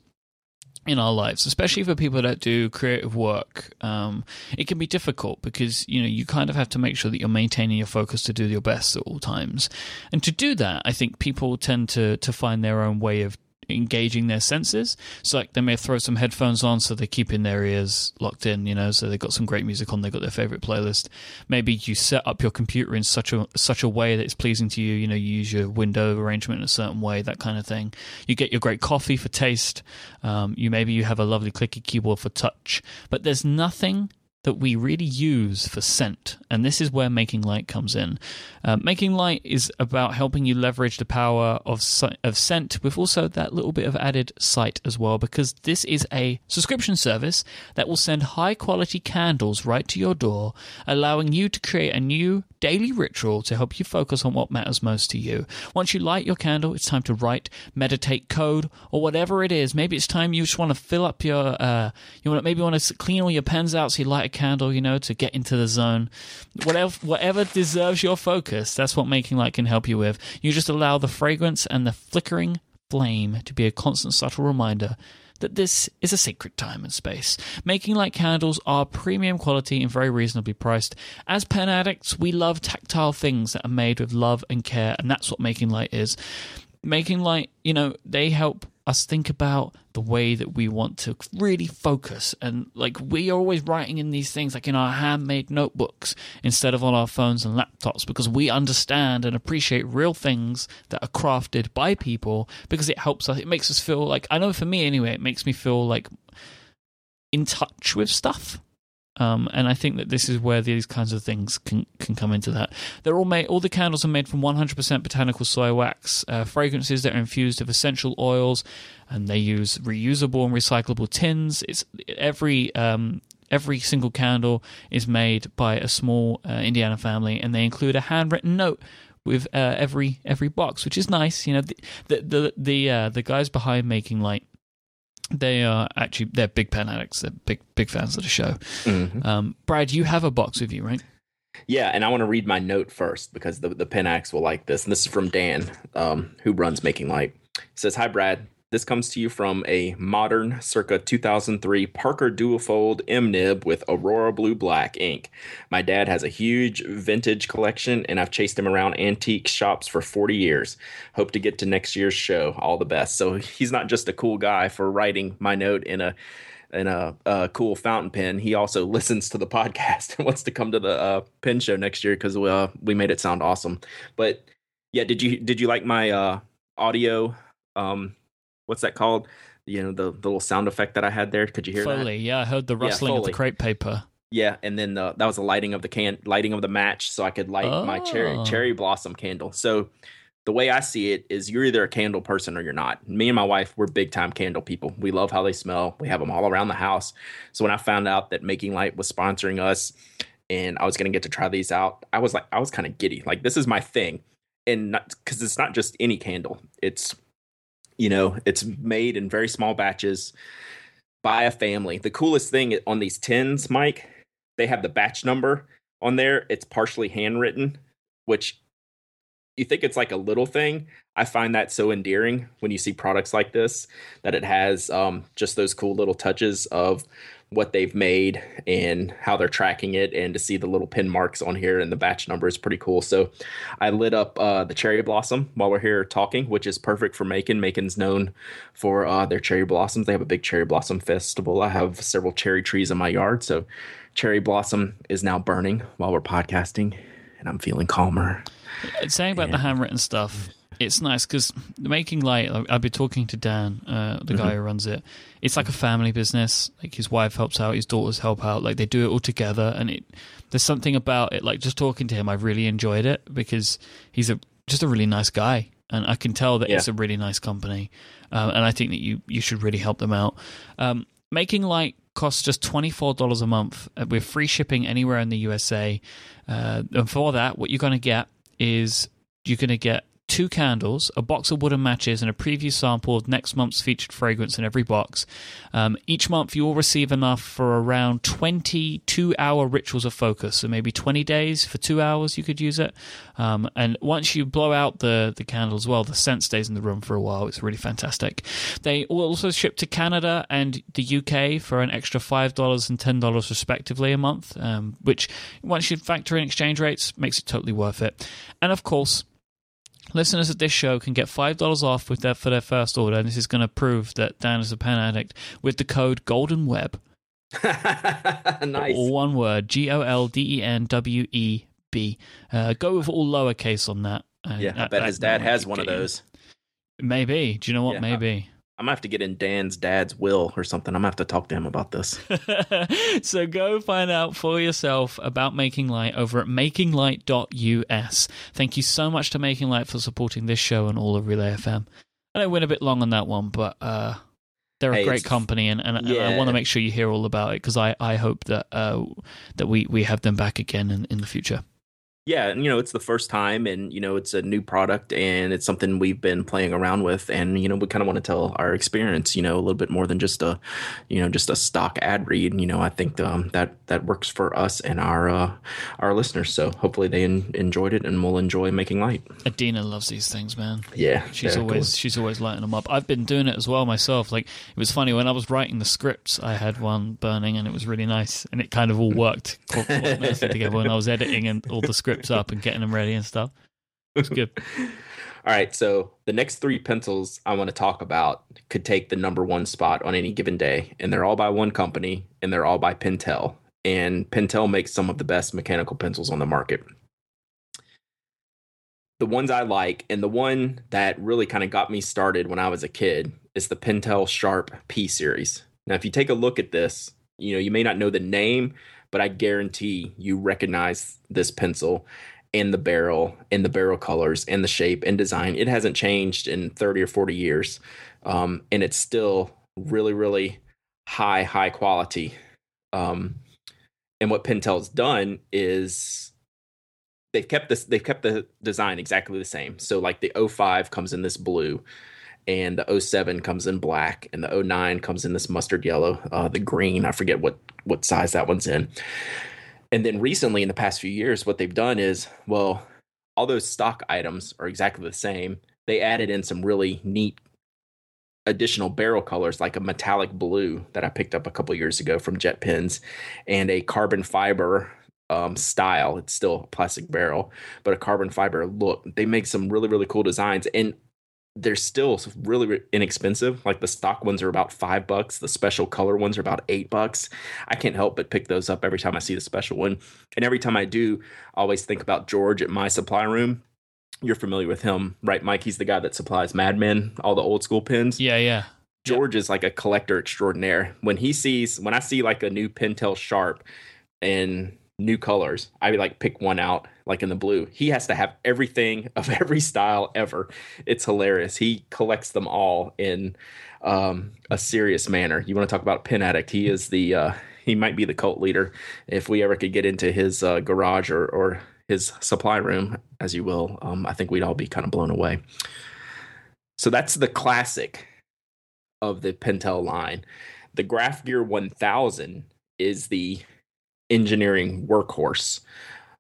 in our lives, especially for people that do creative work. Um, it can be difficult because, you know, you kind of have to make sure that you're maintaining your focus to do your best at all times. And to do that, I think people tend to to find their own way of engaging their senses. So like they may throw some headphones on so they're keeping their ears locked in, you know, so they've got some great music on, they've got their favorite playlist. Maybe you set up your computer in such a such a way that it's pleasing to you, you know, you use your window arrangement in a certain way, that kind of thing. You get your great coffee for taste. Um, you maybe you have a lovely clicky keyboard for touch. But there's nothing that we really use for scent, and this is where Making Light comes in. Uh, Making Light is about helping you leverage the power of si- of scent with also that little bit of added sight as well, because this is a subscription service that will send high-quality candles right to your door, allowing you to create a new daily ritual to help you focus on what matters most to you. Once you light your candle, it's time to write, meditate, code, or whatever it is. Maybe it's time you just want to fill up your, uh, you want maybe want to clean all your pens out, so you light a candle, you know, to get into the zone. Whatever, whatever deserves your focus, that's what Making Light can help you with. You just allow the fragrance and the flickering flame to be a constant subtle reminder that this is a sacred time and space. Making Light candles are premium quality and very reasonably priced. As pen addicts, we love tactile things that are made with love and care, and that's what Making Light is. Making Light, you know, they help us think about the way that we want to really focus. And like, we are always writing in these things like in our handmade notebooks instead of on our phones and laptops, because we understand and appreciate real things that are crafted by people, because it helps us. It makes us feel like, I know for me anyway, it makes me feel like in touch with stuff. Um, and I think that this is where these kinds of things can, can come into that. They're all made. All the candles are made from one hundred percent botanical soy wax, uh, fragrances that are infused with essential oils, and they use reusable and recyclable tins. It's every um, every single candle is made by a small uh, Indiana family, and they include a handwritten note with uh, every every box, which is nice. You know, the the the the, uh, the guys behind Making Light, they are actually, they're big pen addicts. They're big, big fans of the show. Mm-hmm. Um, Brad, you have a box with you, right? Yeah, and I want to read my note first, because the, the pen addicts will like this. And this is from Dan, um, who runs Making Light. He says, "Hi, Brad. This comes to you from a modern circa two thousand three Parker Duofold M-nib with Aurora Blue Black ink. My dad has a huge vintage collection, and I've chased him around antique shops for forty years. Hope to get to next year's show. All the best." So he's not just a cool guy for writing my note in a in a, a cool fountain pen. He also listens to the podcast and wants to come to the uh, pen show next year, because we, uh, we made it sound awesome. But yeah, did you did you like my uh, audio um what's that called? You know, the, the little sound effect that I had there. Could you hear Foley, that? Foley, yeah, I heard the rustling yeah, of the crepe paper. Yeah, and then the, that was the lighting of the can, lighting of the match, so I could light oh. my cherry cherry blossom candle. So the way I see it is, you're either a candle person or you're not. Me and my wife, we're big time candle people. We love how they smell. We have them all around the house. So when I found out that Making Light was sponsoring us, and I was going to get to try these out, I was like, I was kind of giddy. Like, this is my thing, and because it's not just any candle. It's You know, it's made in very small batches by a family. The coolest thing on these tins, Mike, they have the batch number on there. It's partially handwritten, which you think it's like a little thing. I find that so endearing when you see products like this, that it has um, just those cool little touches of what they've made and how they're tracking it. And to see the little pin marks on here and the batch number is pretty cool. So I lit up uh, the cherry blossom while we're here talking, which is perfect for Macon. Macon's known for uh, their cherry blossoms. They have a big cherry blossom festival. I have several cherry trees in my yard. So cherry blossom is now burning while we're podcasting, and I'm feeling calmer. Saying about and, the handwritten stuff, it's nice because Making Light, I'll be talking to Dan, uh, the mm-hmm. guy who runs it. It's like a family business. Like, his wife helps out, his daughters help out. Like, they do it all together, and it there's something about it. Like, just talking to him, I really enjoyed it, because he's a just a really nice guy, and I can tell that yeah. it's a really nice company. Um, and I think that you you should really help them out. Um, Making Light costs just twenty-four dollars a month with free shipping anywhere in the U S A. Uh, and for that, what you're going to get is you're going to get two candles, a box of wooden matches, and a preview sample of next month's featured fragrance in every box. Um, each month, you will receive enough for around twenty-two hour rituals of focus, so maybe twenty days for two hours you could use it. Um, and once you blow out the, the candle as well, the scent stays in the room for a while. It's really fantastic. They also ship to Canada and the U K for an extra five dollars and ten dollars respectively a month, um, which, once you factor in exchange rates, makes it totally worth it. And of course, listeners of this show can get five dollars off with their, for their first order, and this is going to prove that Dan is a pen addict, with the code GOLDENWEB. Nice. All one word, G O L D E N W E B. Uh, go with all lowercase on that. Uh, yeah, I uh, bet his dad has one of those. Maybe. Do you know what? Yeah, Maybe. I- I'm going to have to get in Dan's dad's will or something. I'm going to have to talk to him about this. So go find out for yourself about Making Light over at making light dot U S. Thank you so much to Making Light for supporting this show and all of Relay F M. I know we went a bit long on that one, but uh, they're hey, a great company, and, and, yeah. and I want to make sure you hear all about it, because I, I hope that uh, that we, we have them back again in, in the future. Yeah, and, you know, it's the first time, and, you know, it's a new product, and it's something we've been playing around with, and, you know, we kind of want to tell our experience, you know, a little bit more than just a, you know, just a stock ad read. You know, I think um, that that works for us and our uh, our listeners, so hopefully they in, enjoyed it, and we'll enjoy Making Light. Adina loves these things, man. Yeah. She's always cool. She's always lighting them up. I've been doing it as well myself. Like, it was funny, when I was writing the scripts, I had one burning, and it was really nice, and it kind of all worked quite nicely together when I was editing and all the scripts up and getting them ready and stuff. It's good. All right, so the next three pencils I want to talk about could take the number one spot on any given day, and they're all by one company, and they're all by Pentel. And Pentel makes some of the best mechanical pencils on the market. The ones I like, and the one that really kind of got me started when I was a kid, is the Pentel Sharp P series. Now, if you take a look at this, you know, you may not know the name, but I guarantee you recognize this pencil. And the barrel, and the barrel colors, and the shape and design. It hasn't changed in thirty or forty years. Um, and it's still really, really high, high quality. Um, and what Pentel's done is they've kept this, they've kept the design exactly the same. So like the oh five comes in this blue, and the oh seven comes in black, and the oh nine comes in this mustard yellow, uh, the green, I forget what, what size that one's in. And then recently, in the past few years, what they've done is, well, all those stock items are exactly the same. They added in some really neat additional barrel colors, like a metallic blue that I picked up a couple years ago from JetPens, and a carbon fiber um, style. It's still a plastic barrel, but a carbon fiber look. They make some really, really cool designs, and they're still really inexpensive. Like the stock ones are about five bucks. The special color ones are about eight bucks. I can't help but pick those up every time I see the special one. And every time I do, I always think about George at my supply room. You're familiar with him, right, Mike? He's the guy that supplies Mad Men, all the old school pens. Yeah, yeah. George yeah. is like a collector extraordinaire. When he sees, when I see like a new Pentel Sharp and new colors, I would like pick one out, like in the blue. He has to have everything of every style ever. It's hilarious. He collects them all in um, a serious manner. You want to talk about Pen Addict? He is the uh, he might be the cult leader. If we ever could get into his uh, garage or or his supply room, as you will, um, I think we'd all be kind of blown away. So that's the classic of the Pentel line. The Graph Gear one thousand is the engineering workhorse.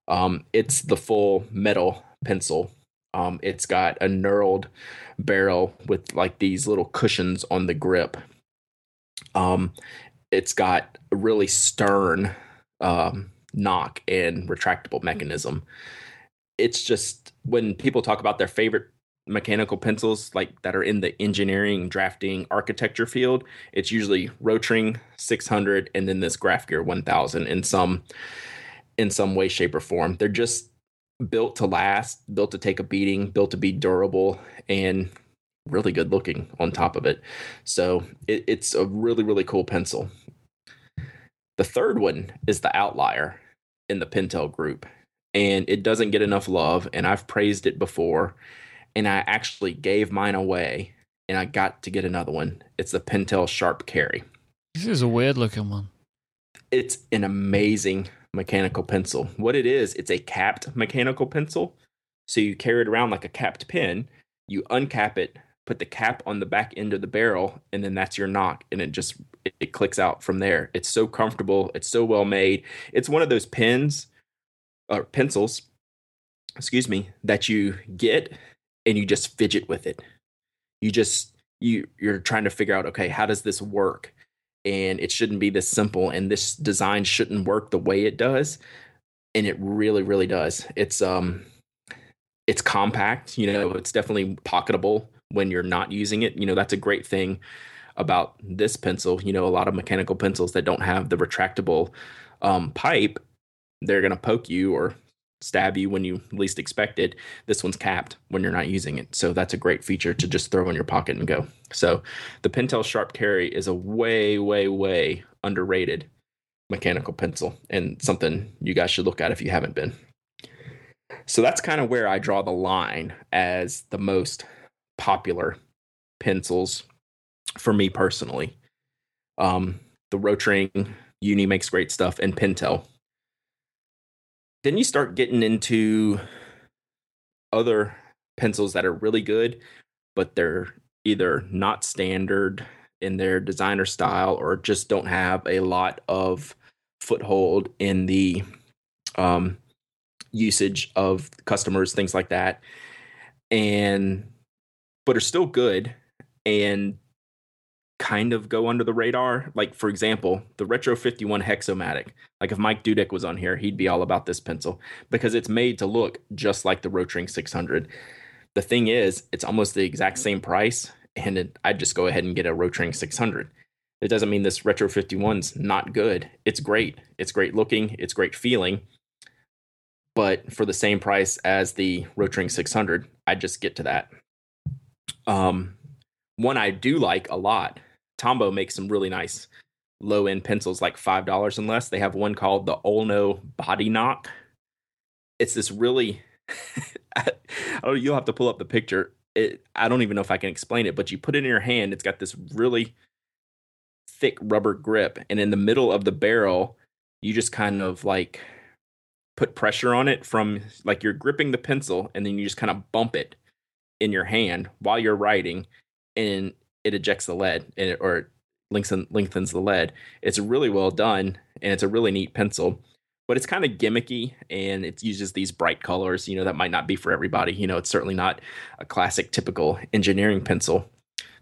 Um, it's the full metal pencil. Um, it's got a knurled barrel with like these little cushions on the grip. Um, it's got a really stern um, knock and retractable mechanism. It's just, when people talk about their favorite mechanical pencils, like that are in the engineering, drafting, architecture field, it's usually Rotring six hundred and then this Graph Gear one thousand in some in some way, shape, or form. They're just built to last, built to take a beating, built to be durable, and really good looking on top of it. So it, it's a really, really cool pencil. The third one is the outlier in the Pentel group, and it doesn't get enough love, and I've praised it before. And I actually gave mine away, and I got to get another one. It's the Pentel Sharp Carry. This is a weird-looking one. It's an amazing mechanical pencil. What it is, it's a capped mechanical pencil. So you carry it around like a capped pen. You uncap it, put the cap on the back end of the barrel, and then that's your knock, and it just it, it clicks out from there. It's so comfortable. It's so well-made. It's one of those pens, or pencils, excuse me, that you get and you just fidget with it. You just, you, you're trying to figure out, okay, how does this work? And it shouldn't be this simple. And this design shouldn't work the way it does. And it really, really does. It's, um, it's compact, you know, it's definitely pocketable when you're not using it. You know, that's a great thing about this pencil. You know, a lot of mechanical pencils that don't have the retractable, um, pipe, they're going to poke you or stab you when you least expect it. This one's capped when you're not using it. So that's a great feature to just throw in your pocket and go. So the Pentel Sharp Carry is a way, way, way underrated mechanical pencil, and something you guys should look at if you haven't been. So that's kind of where I draw the line as the most popular pencils for me personally. Um, the Rotring, Uni makes great stuff, and Pentel. Then you start getting into other pencils that are really good, but they're either not standard in their designer style or just don't have a lot of foothold in the um, usage of customers, things like that, and but are still good and kind of go under the radar. Like, for example, the Retro fifty-one Hexomatic. Like, if Mike Dudek was on here, he'd be all about this pencil because it's made to look just like the Rotring six hundred. The thing is, it's almost the exact same price, and it, I'd just go ahead and get a Rotring six hundred. It doesn't mean this Retro fifty-one's not good. It's great. It's great looking. It's great feeling. But for the same price as the Rotring six hundred, I'd just get to that. Um, one I do like a lot, Tombow makes some really nice low-end pencils, like five dollars and less. They have one called the Olno Body Knock. It's this really... I, oh, you'll have to pull up the picture. It, I don't even know if I can explain it, but you put it in your hand. It's got this really thick rubber grip. And in the middle of the barrel, you just kind of like put pressure on it from like you're gripping the pencil, and then you just kind of bump it in your hand while you're writing, and it ejects the lead, and it, or it lengthens, lengthens the lead. It's really well done, and it's a really neat pencil. But it's kind of gimmicky, and it uses these bright colors, you know, that might not be for everybody. You know, it's certainly not a classic, typical engineering pencil.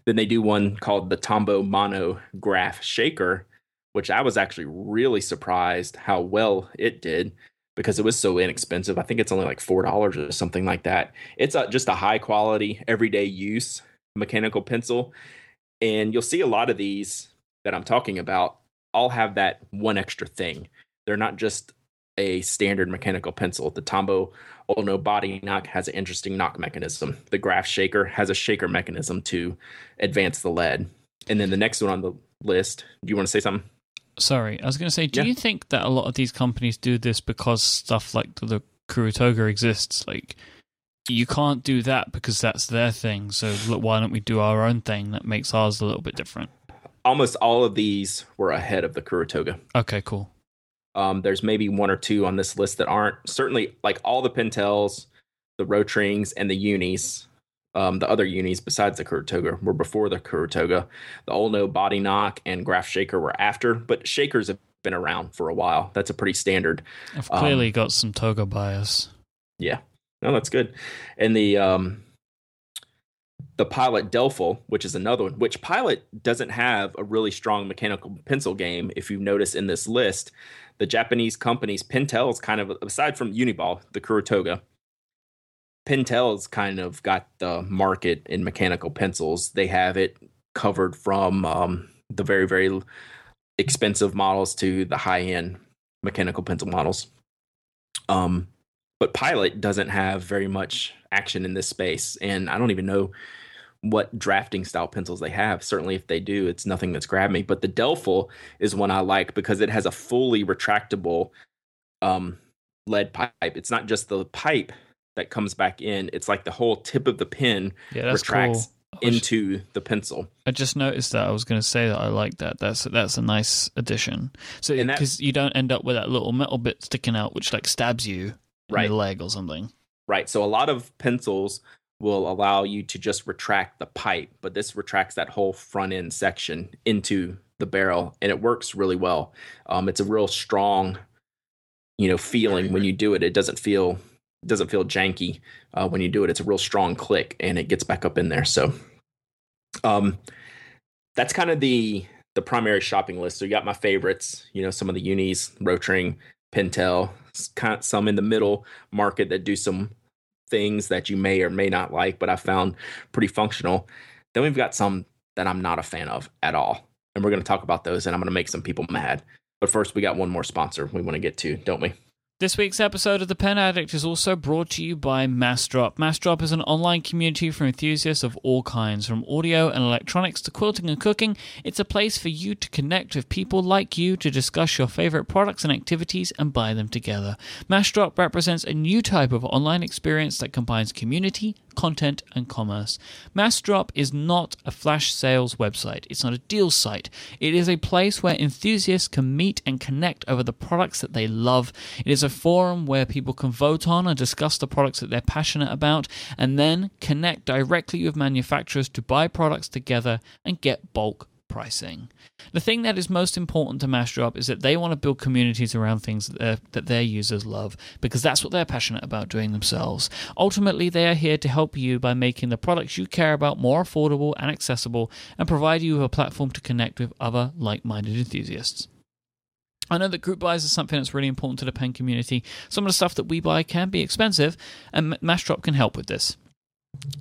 Then they do one called the Tombow Mono Graph Shaker, which I was actually really surprised how well it did because it was so inexpensive. I think it's only like four dollars or something like that. It's a, just a high quality, everyday use mechanical pencil. And you'll see a lot of these that I'm talking about all have that one extra thing. They're not just a standard mechanical pencil. The Tombow Olno Body Knock has an interesting knock mechanism. The Graph Shaker has a shaker mechanism to advance the lead. And then the next one on the list, do you want to say something? Sorry, I was going to say, do yeah. you think that a lot of these companies do this because stuff like the, the Kuru Toga exists? Like, you can't do that because that's their thing, so look, why don't we do our own thing that makes ours a little bit different? Almost all of these were ahead of the Kuru Toga. Okay, cool. Um, there's maybe one or two on this list that aren't. Certainly, like all the Pentels, the Rotrings, and the Unis, um, the other Unis besides the Kuru Toga were before the Kuru Toga. The Olno Body Knock and Graph Shaker were after, but Shakers have been around for a while. That's a pretty standard. I've clearly um, got some Toga bias. Yeah. No, that's good. And the um, the Pilot Delphal, which is another one, which Pilot doesn't have a really strong mechanical pencil game, if you notice in this list. The Japanese companies, Pentel's kind of, aside from Uni Ball, the Kuru Toga, Pentel's kind of got the market in mechanical pencils. They have it covered from um, the very, very expensive models to the high-end mechanical pencil models. Um, but Pilot doesn't have very much action in this space, and I don't even know what drafting style pencils they have. Certainly if they do, it's nothing that's grabbed me. But the Delphal is one I like because it has a fully retractable um, lead pipe. It's not just the pipe that comes back in. It's like the whole tip of the pen yeah, retracts cool. into just, the pencil. I just noticed that. I was going to say that I like that. That's that's a nice addition. So because you don't end up with that little metal bit sticking out, which like stabs you right. in the leg or something. Right. So a lot of pencils will allow you to just retract the pipe, but this retracts that whole front end section into the barrel, and it works really well. Um, it's a real strong, you know, feeling when you do it. It doesn't feel doesn't feel janky uh, when you do it. It's a real strong click, and it gets back up in there. So, um, that's kind of the the primary shopping list. So you got my favorites, you know, some of the Unis, Rotring, Pentel, kind of some in the middle market that do some things that you may or may not like, but I found pretty functional. Then we've got some that I'm not a fan of at all. And we're going to talk about those, and I'm going to make some people mad. But first, we got one more sponsor we want to get to, don't we? This week's episode of The Pen Addict is also brought to you by Massdrop. Massdrop is an online community for enthusiasts of all kinds, from audio and electronics to quilting and cooking. It's a place for you to connect with people like you to discuss your favorite products and activities and buy them together. Massdrop represents a new type of online experience that combines community, content, and commerce. Massdrop is not a flash sales website. It's not a deal site. It is a place where enthusiasts can meet and connect over the products that they love. It is a forum where people can vote on and discuss the products that they're passionate about, and then connect directly with manufacturers to buy products together and get bulk pricing. The thing that is most important to Massdrop is that they want to build communities around things that their, that their users love, because that's what they're passionate about doing themselves. Ultimately, they are here to help you by making the products you care about more affordable and accessible, and provide you with a platform to connect with other like-minded enthusiasts. I know that group buys is something that's really important to the pen community. Some of the stuff that we buy can be expensive, and Massdrop can help with this.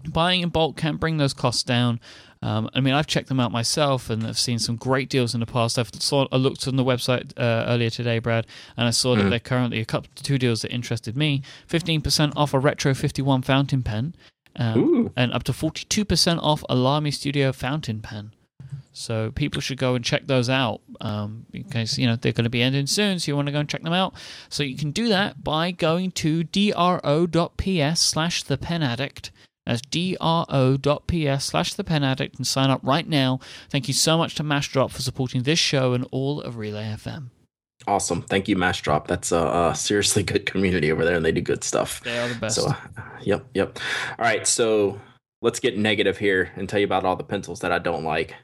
Buying in bulk can bring those costs down. Um, I mean, I've checked them out myself, and I've seen some great deals in the past. I've saw, I looked on the website uh, earlier today, Brad, and I saw that mm. they're currently a couple two deals that interested me. fifteen percent off a Retro fifty-one fountain pen, um, and up to forty-two percent off a Lamy Studio fountain pen. So people should go and check those out um, because, you know, they're going to be ending soon, so you want to go and check them out. So you can do that by going to dro.ps slash the pen addict. That's dro.ps slash the pen addict and sign up right now. Thank you so much to Massdrop for supporting this show and all of Relay F M. Awesome. Thank you, Massdrop. That's a, a seriously good community over there, and they do good stuff. They are the best. So, uh, yep, yep. All right, so let's get negative here and tell you about all the pencils that I don't like.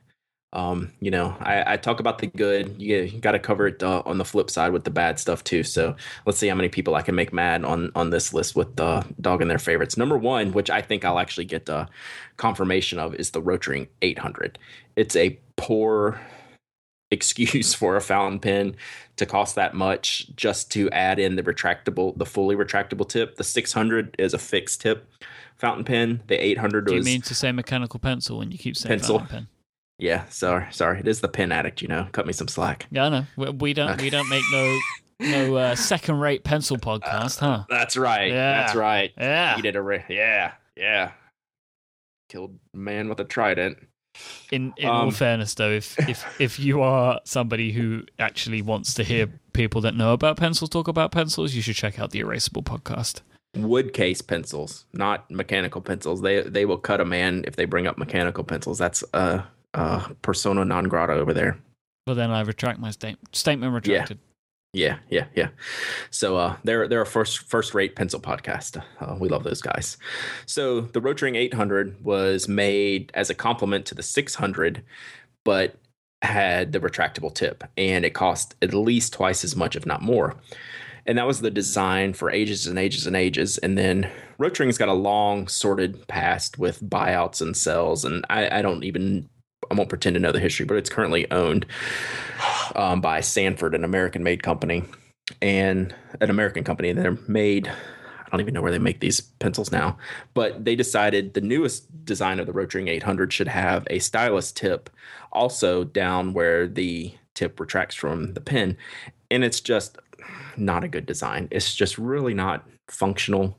Um, you know, I, I talk about the good. You, you got to cover it uh, on the flip side with the bad stuff, too. So let's see how many people I can make mad on, on this list with uh, dogging their favorites. Number one, which I think I'll actually get uh, confirmation of, is the Rotring eight hundred. It's a poor excuse for a fountain pen to cost that much just to add in the retractable, the fully retractable tip. The six hundred is a fixed tip fountain pen. The eight hundred was... Do you mean to say mechanical pencil when you keep saying pencil. Fountain pen? Yeah, sorry, sorry. It is the pen addict, you know. Cut me some slack. Yeah, I know. We, we don't, okay. we don't make no, no uh, second-rate pencil podcast, uh, huh? That's right. Yeah. That's right. Yeah. You did a re- yeah, yeah. Killed a man with a trident. In in um, all fairness, though, if if if you are somebody who actually wants to hear people that know about pencils talk about pencils, you should check out the Erasable podcast. Wood case pencils, not mechanical pencils. They they will cut a man if they bring up mechanical pencils. That's uh. Uh, persona non grata over there. Well, then I retract my statement. Statement retracted. Yeah, yeah, yeah. yeah. So uh, they're they're a first first rate pencil podcast. Uh, we love those guys. So the Rotring eight hundred was made as a complement to the six hundred, but had the retractable tip, and it cost at least twice as much, if not more. And that was the design for ages and ages and ages. And then Rotring's got a long sordid past with buyouts and sells, and I, I don't even. I won't pretend to know the history, but it's currently owned um, by Sanford, an American-made company, and an American company. They're made, I don't even know where they make these pencils now, but they decided the newest design of the Rotring eight hundred should have a stylus tip also down where the tip retracts from the pen, and it's just not a good design. It's just really not functional,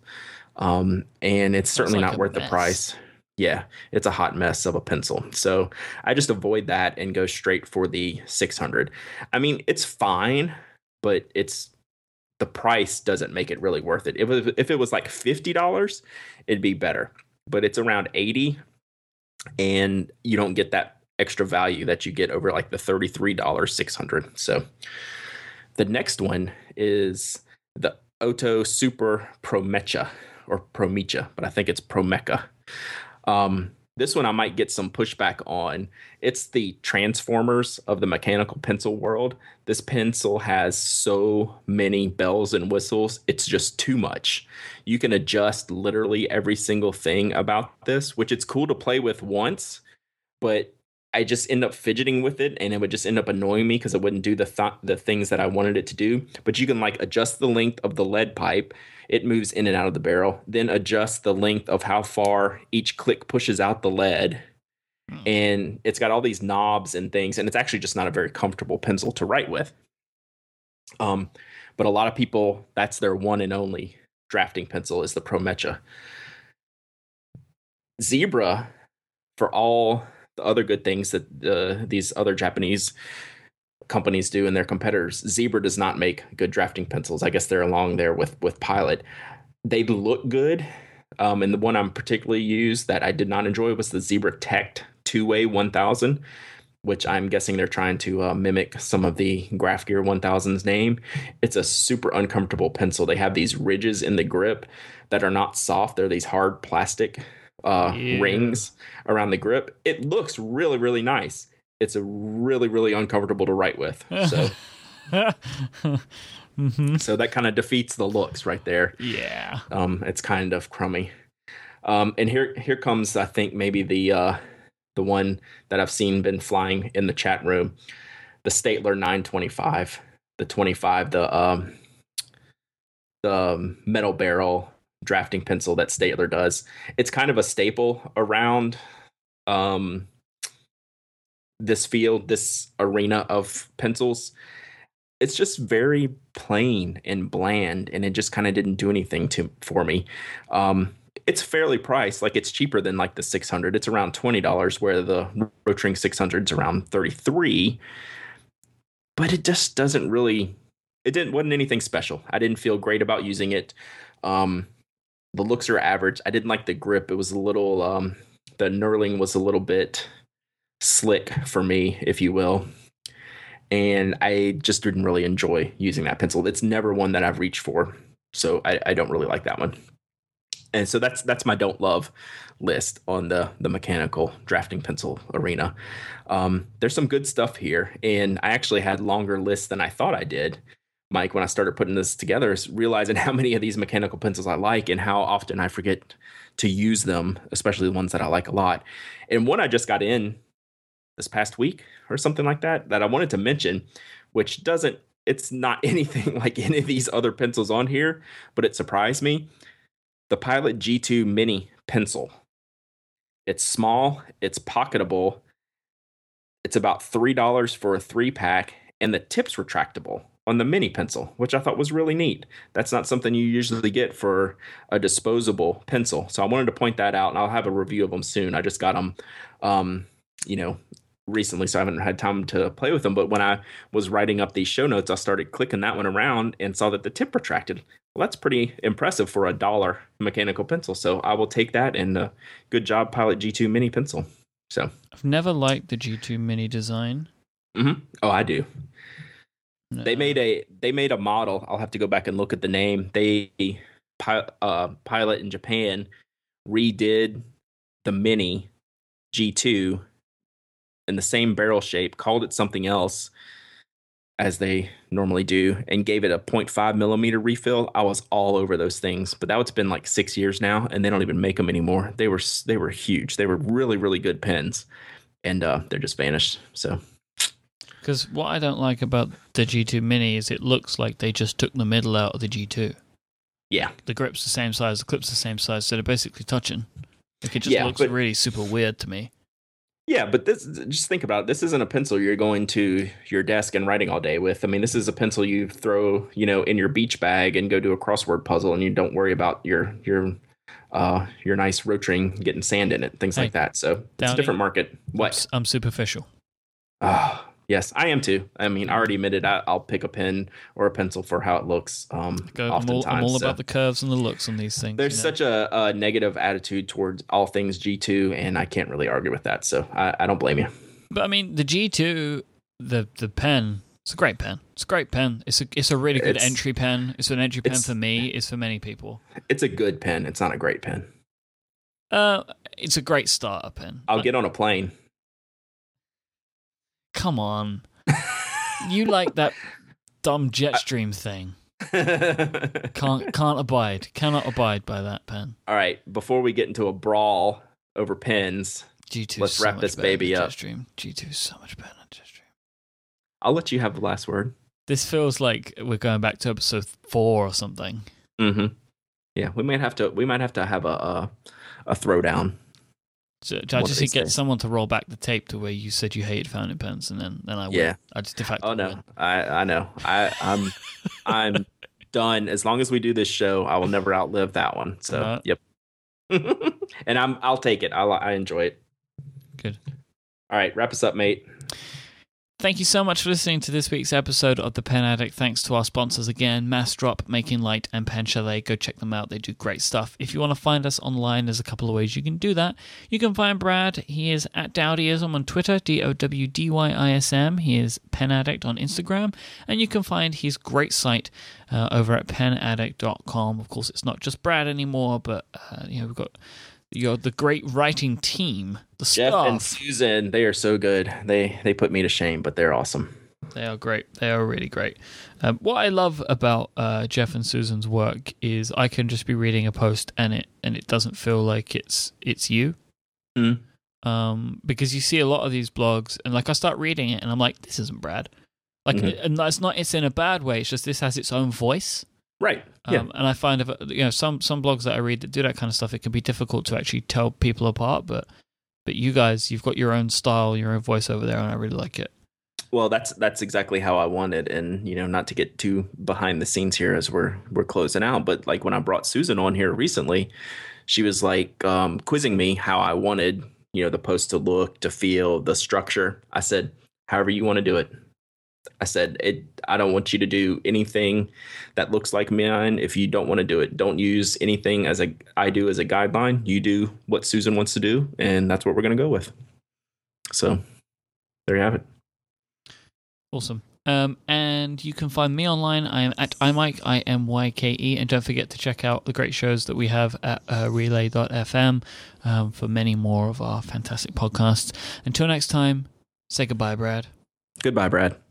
um, and it's certainly not worth the price. Yeah, it's a hot mess of a pencil. So I just avoid that and go straight for the six hundred. I mean, it's fine, but it's the price doesn't make it really worth it. If, if it was like fifty dollars, it'd be better. But it's around eighty dollars, and you don't get that extra value that you get over like the thirty-three dollars six hundred. So the next one is the Ohto Super Promecha, or Promecha, but I think it's Promecha. Um, this one I might get some pushback on. It's the Transformers of the mechanical pencil world. This pencil has so many bells and whistles. It's just too much. You can adjust literally every single thing about this, which it's cool to play with once, but I just end up fidgeting with it, and it would just end up annoying me because it wouldn't do the th- the things that I wanted it to do. But you can like adjust the length of the lead pipe. It moves in and out of the barrel, then adjust the length of how far each click pushes out the lead. Oh. And it's got all these knobs and things, and it's actually just not a very comfortable pencil to write with. Um, but a lot of people, that's their one and only drafting pencil is the Promecha. Zebra, for all the other good things that uh, these other Japanese companies do and their competitors, Zebra does not make good drafting pencils. I guess they're along there with with Pilot. They look good, um, and the one I'm particularly used that I did not enjoy was the Zebra Tect two-way one thousand, which I'm guessing they're trying to uh, mimic some of the Graph Gear one thousand's name. It's a super uncomfortable pencil. They have these ridges in the grip that are not soft. They're these hard plastic uh, yeah. rings around the grip. It looks really, really nice. It's a really, really uncomfortable to write with. So, mm-hmm. so that kind of defeats the looks right there. Yeah. Um, it's kind of crummy. Um, and here, here comes, I think maybe the, uh, the one that I've seen been flying in the chat room, the Staedtler nine twenty-five, the twenty-five, the, um, the metal barrel drafting pencil that Staedtler does. It's kind of a staple around um, this field, this arena of pencils. It's just very plain and bland, and it just kind of didn't do anything to for me. Um, it's fairly priced. Like, it's cheaper than like the six hundred. It's around twenty dollars, where the Rotring six hundred is around thirty-three dollars. But it just doesn't really, it didn't wasn't anything special. I didn't feel great about using it. Um, the looks are average. I didn't like the grip. It was a little, um, the knurling was a little bit slick for me, if you will. And I just didn't really enjoy using that pencil. It's never one that I've reached for. So I, I don't really like that one. And so that's that's my don't love list on the, the mechanical drafting pencil arena. Um, there's some good stuff here. And I actually had longer lists than I thought I did, Mike, when I started putting this together, is realizing how many of these mechanical pencils I like and how often I forget to use them, especially the ones that I like a lot. And one I just got in this past week or something like that, that I wanted to mention, which doesn't, it's not anything like any of these other pencils on here, but it surprised me. The Pilot G two Mini pencil. It's small, it's pocketable. It's about three dollars for a three pack, and the tip's retractable on the mini pencil, which I thought was really neat. That's not something you usually get for a disposable pencil. So I wanted to point that out, and I'll have a review of them soon. I just got them, um, you know, recently, so I haven't had time to play with them. But when I was writing up these show notes, I started clicking that one around and saw that the tip retracted. Well, that's pretty impressive for a dollar mechanical pencil. So I will take that, and uh, good job, Pilot G two Mini pencil. So I've never liked the G two Mini design. Mm-hmm. Oh, I do. No. They made a they made a model. I'll have to go back and look at the name. They uh, Pilot in Japan redid the Mini G two in the same barrel shape, called it something else, as they normally do, and gave it a point five millimeter refill. I was all over those things, but that's been like six years now, and they don't even make them anymore. They were they were huge. They were really, really good pens, and uh, they're just vanished. So, because what I don't like about the G two Mini is it looks like they just took the middle out of the G two. Yeah. The grip's the same size, the clip's the same size, so they're basically touching. Like, it just yeah, looks but- really super weird to me. Yeah, but this, just think about it. This isn't a pencil you're going to your desk and writing all day with. I mean, this is a pencil you throw, you know, in your beach bag and go do a crossword puzzle, and you don't worry about your your uh, your nice Rotring getting sand in it, things hey, like that. So Downey, it's a different market. What? I'm superficial. Oh, yes, I am too. I mean, I already admitted I, I'll pick a pen or a pencil for how it looks. Um, go, I'm all, I'm all so. about the curves and the looks on these things. There's you know? such a, a negative attitude towards all things G two, and I can't really argue with that. So I, I don't blame you. But I mean, the G two, the the pen, it's a great pen. It's a great pen. It's a it's a really good it's, entry pen. It's an entry pen for me. It's for many people. It's a good pen. It's not a great pen. Uh, it's a great starter pen. I'll like, get on a plane. Come on. You like that dumb Jetstream thing. Can't can't abide. Cannot abide by that pen. All right. Before we get into a brawl over pens, G two let's wrap so this baby up. Jetstream. G two is so much better than Jetstream. I'll let you have the last word. This feels like we're going back to episode four or something. Mm-hmm. Yeah, we might have to we might have to have a a, a throwdown. So, I just get days. someone to roll back the tape to where you said you hated fountain pens, and then, then I win. Yeah. I just de facto. Oh no, win. I I know. I I'm I'm done. As long as we do this show, I will never outlive that one. So uh, yep. And I'm I'll take it. I I enjoy it. Good. All right, wrap us up, mate. Thank you so much for listening to this week's episode of The Pen Addict. Thanks to our sponsors again, Massdrop, Making Light, and Pen Chalet. Go check them out. They do great stuff. If you want to find us online, there's a couple of ways you can do that. You can find Brad. He is at Dowdyism on Twitter, D O W D Y I S M. He is Pen Addict on Instagram. And you can find his great site uh, over at pen addict dot com. Of course, it's not just Brad anymore, but uh, you know, we've got... You're the great writing team. The Jeff staff. And Susan, they are so good. They they put me to shame, but they're awesome. They are great. They are really great. Um, what I love about uh, Jeff and Susan's work is I can just be reading a post and it and it doesn't feel like it's it's you. Mm. Um, because you see a lot of these blogs, and like I start reading it and I'm like, this isn't Brad. Like, mm-hmm. And it's not. It's in a bad way. It's just this has its own voice. Right. Yeah. Um, and I find, if, you know, some, some blogs that I read that do that kind of stuff, it can be difficult to actually tell people apart. But but you guys, you've got your own style, your own voice over there, and I really like it. Well, that's that's exactly how I wanted. And, you know, not to get too behind the scenes here as we're we're closing out, but like when I brought Susan on here recently, she was like um, quizzing me how I wanted, you know, the post to look, to feel, the structure. I said, however you want to do it. I said, it, I don't want you to do anything that looks like mine. If you don't want to do it, don't use anything as a, I do as a guideline. You do what Susan wants to do, and that's what we're going to go with. So there you have it. Awesome. Um, and you can find me online. I am at imike, I M Y K E. And don't forget to check out the great shows that we have at uh, relay dot f m um, for many more of our fantastic podcasts. Until next time, say goodbye, Brad. Goodbye, Brad.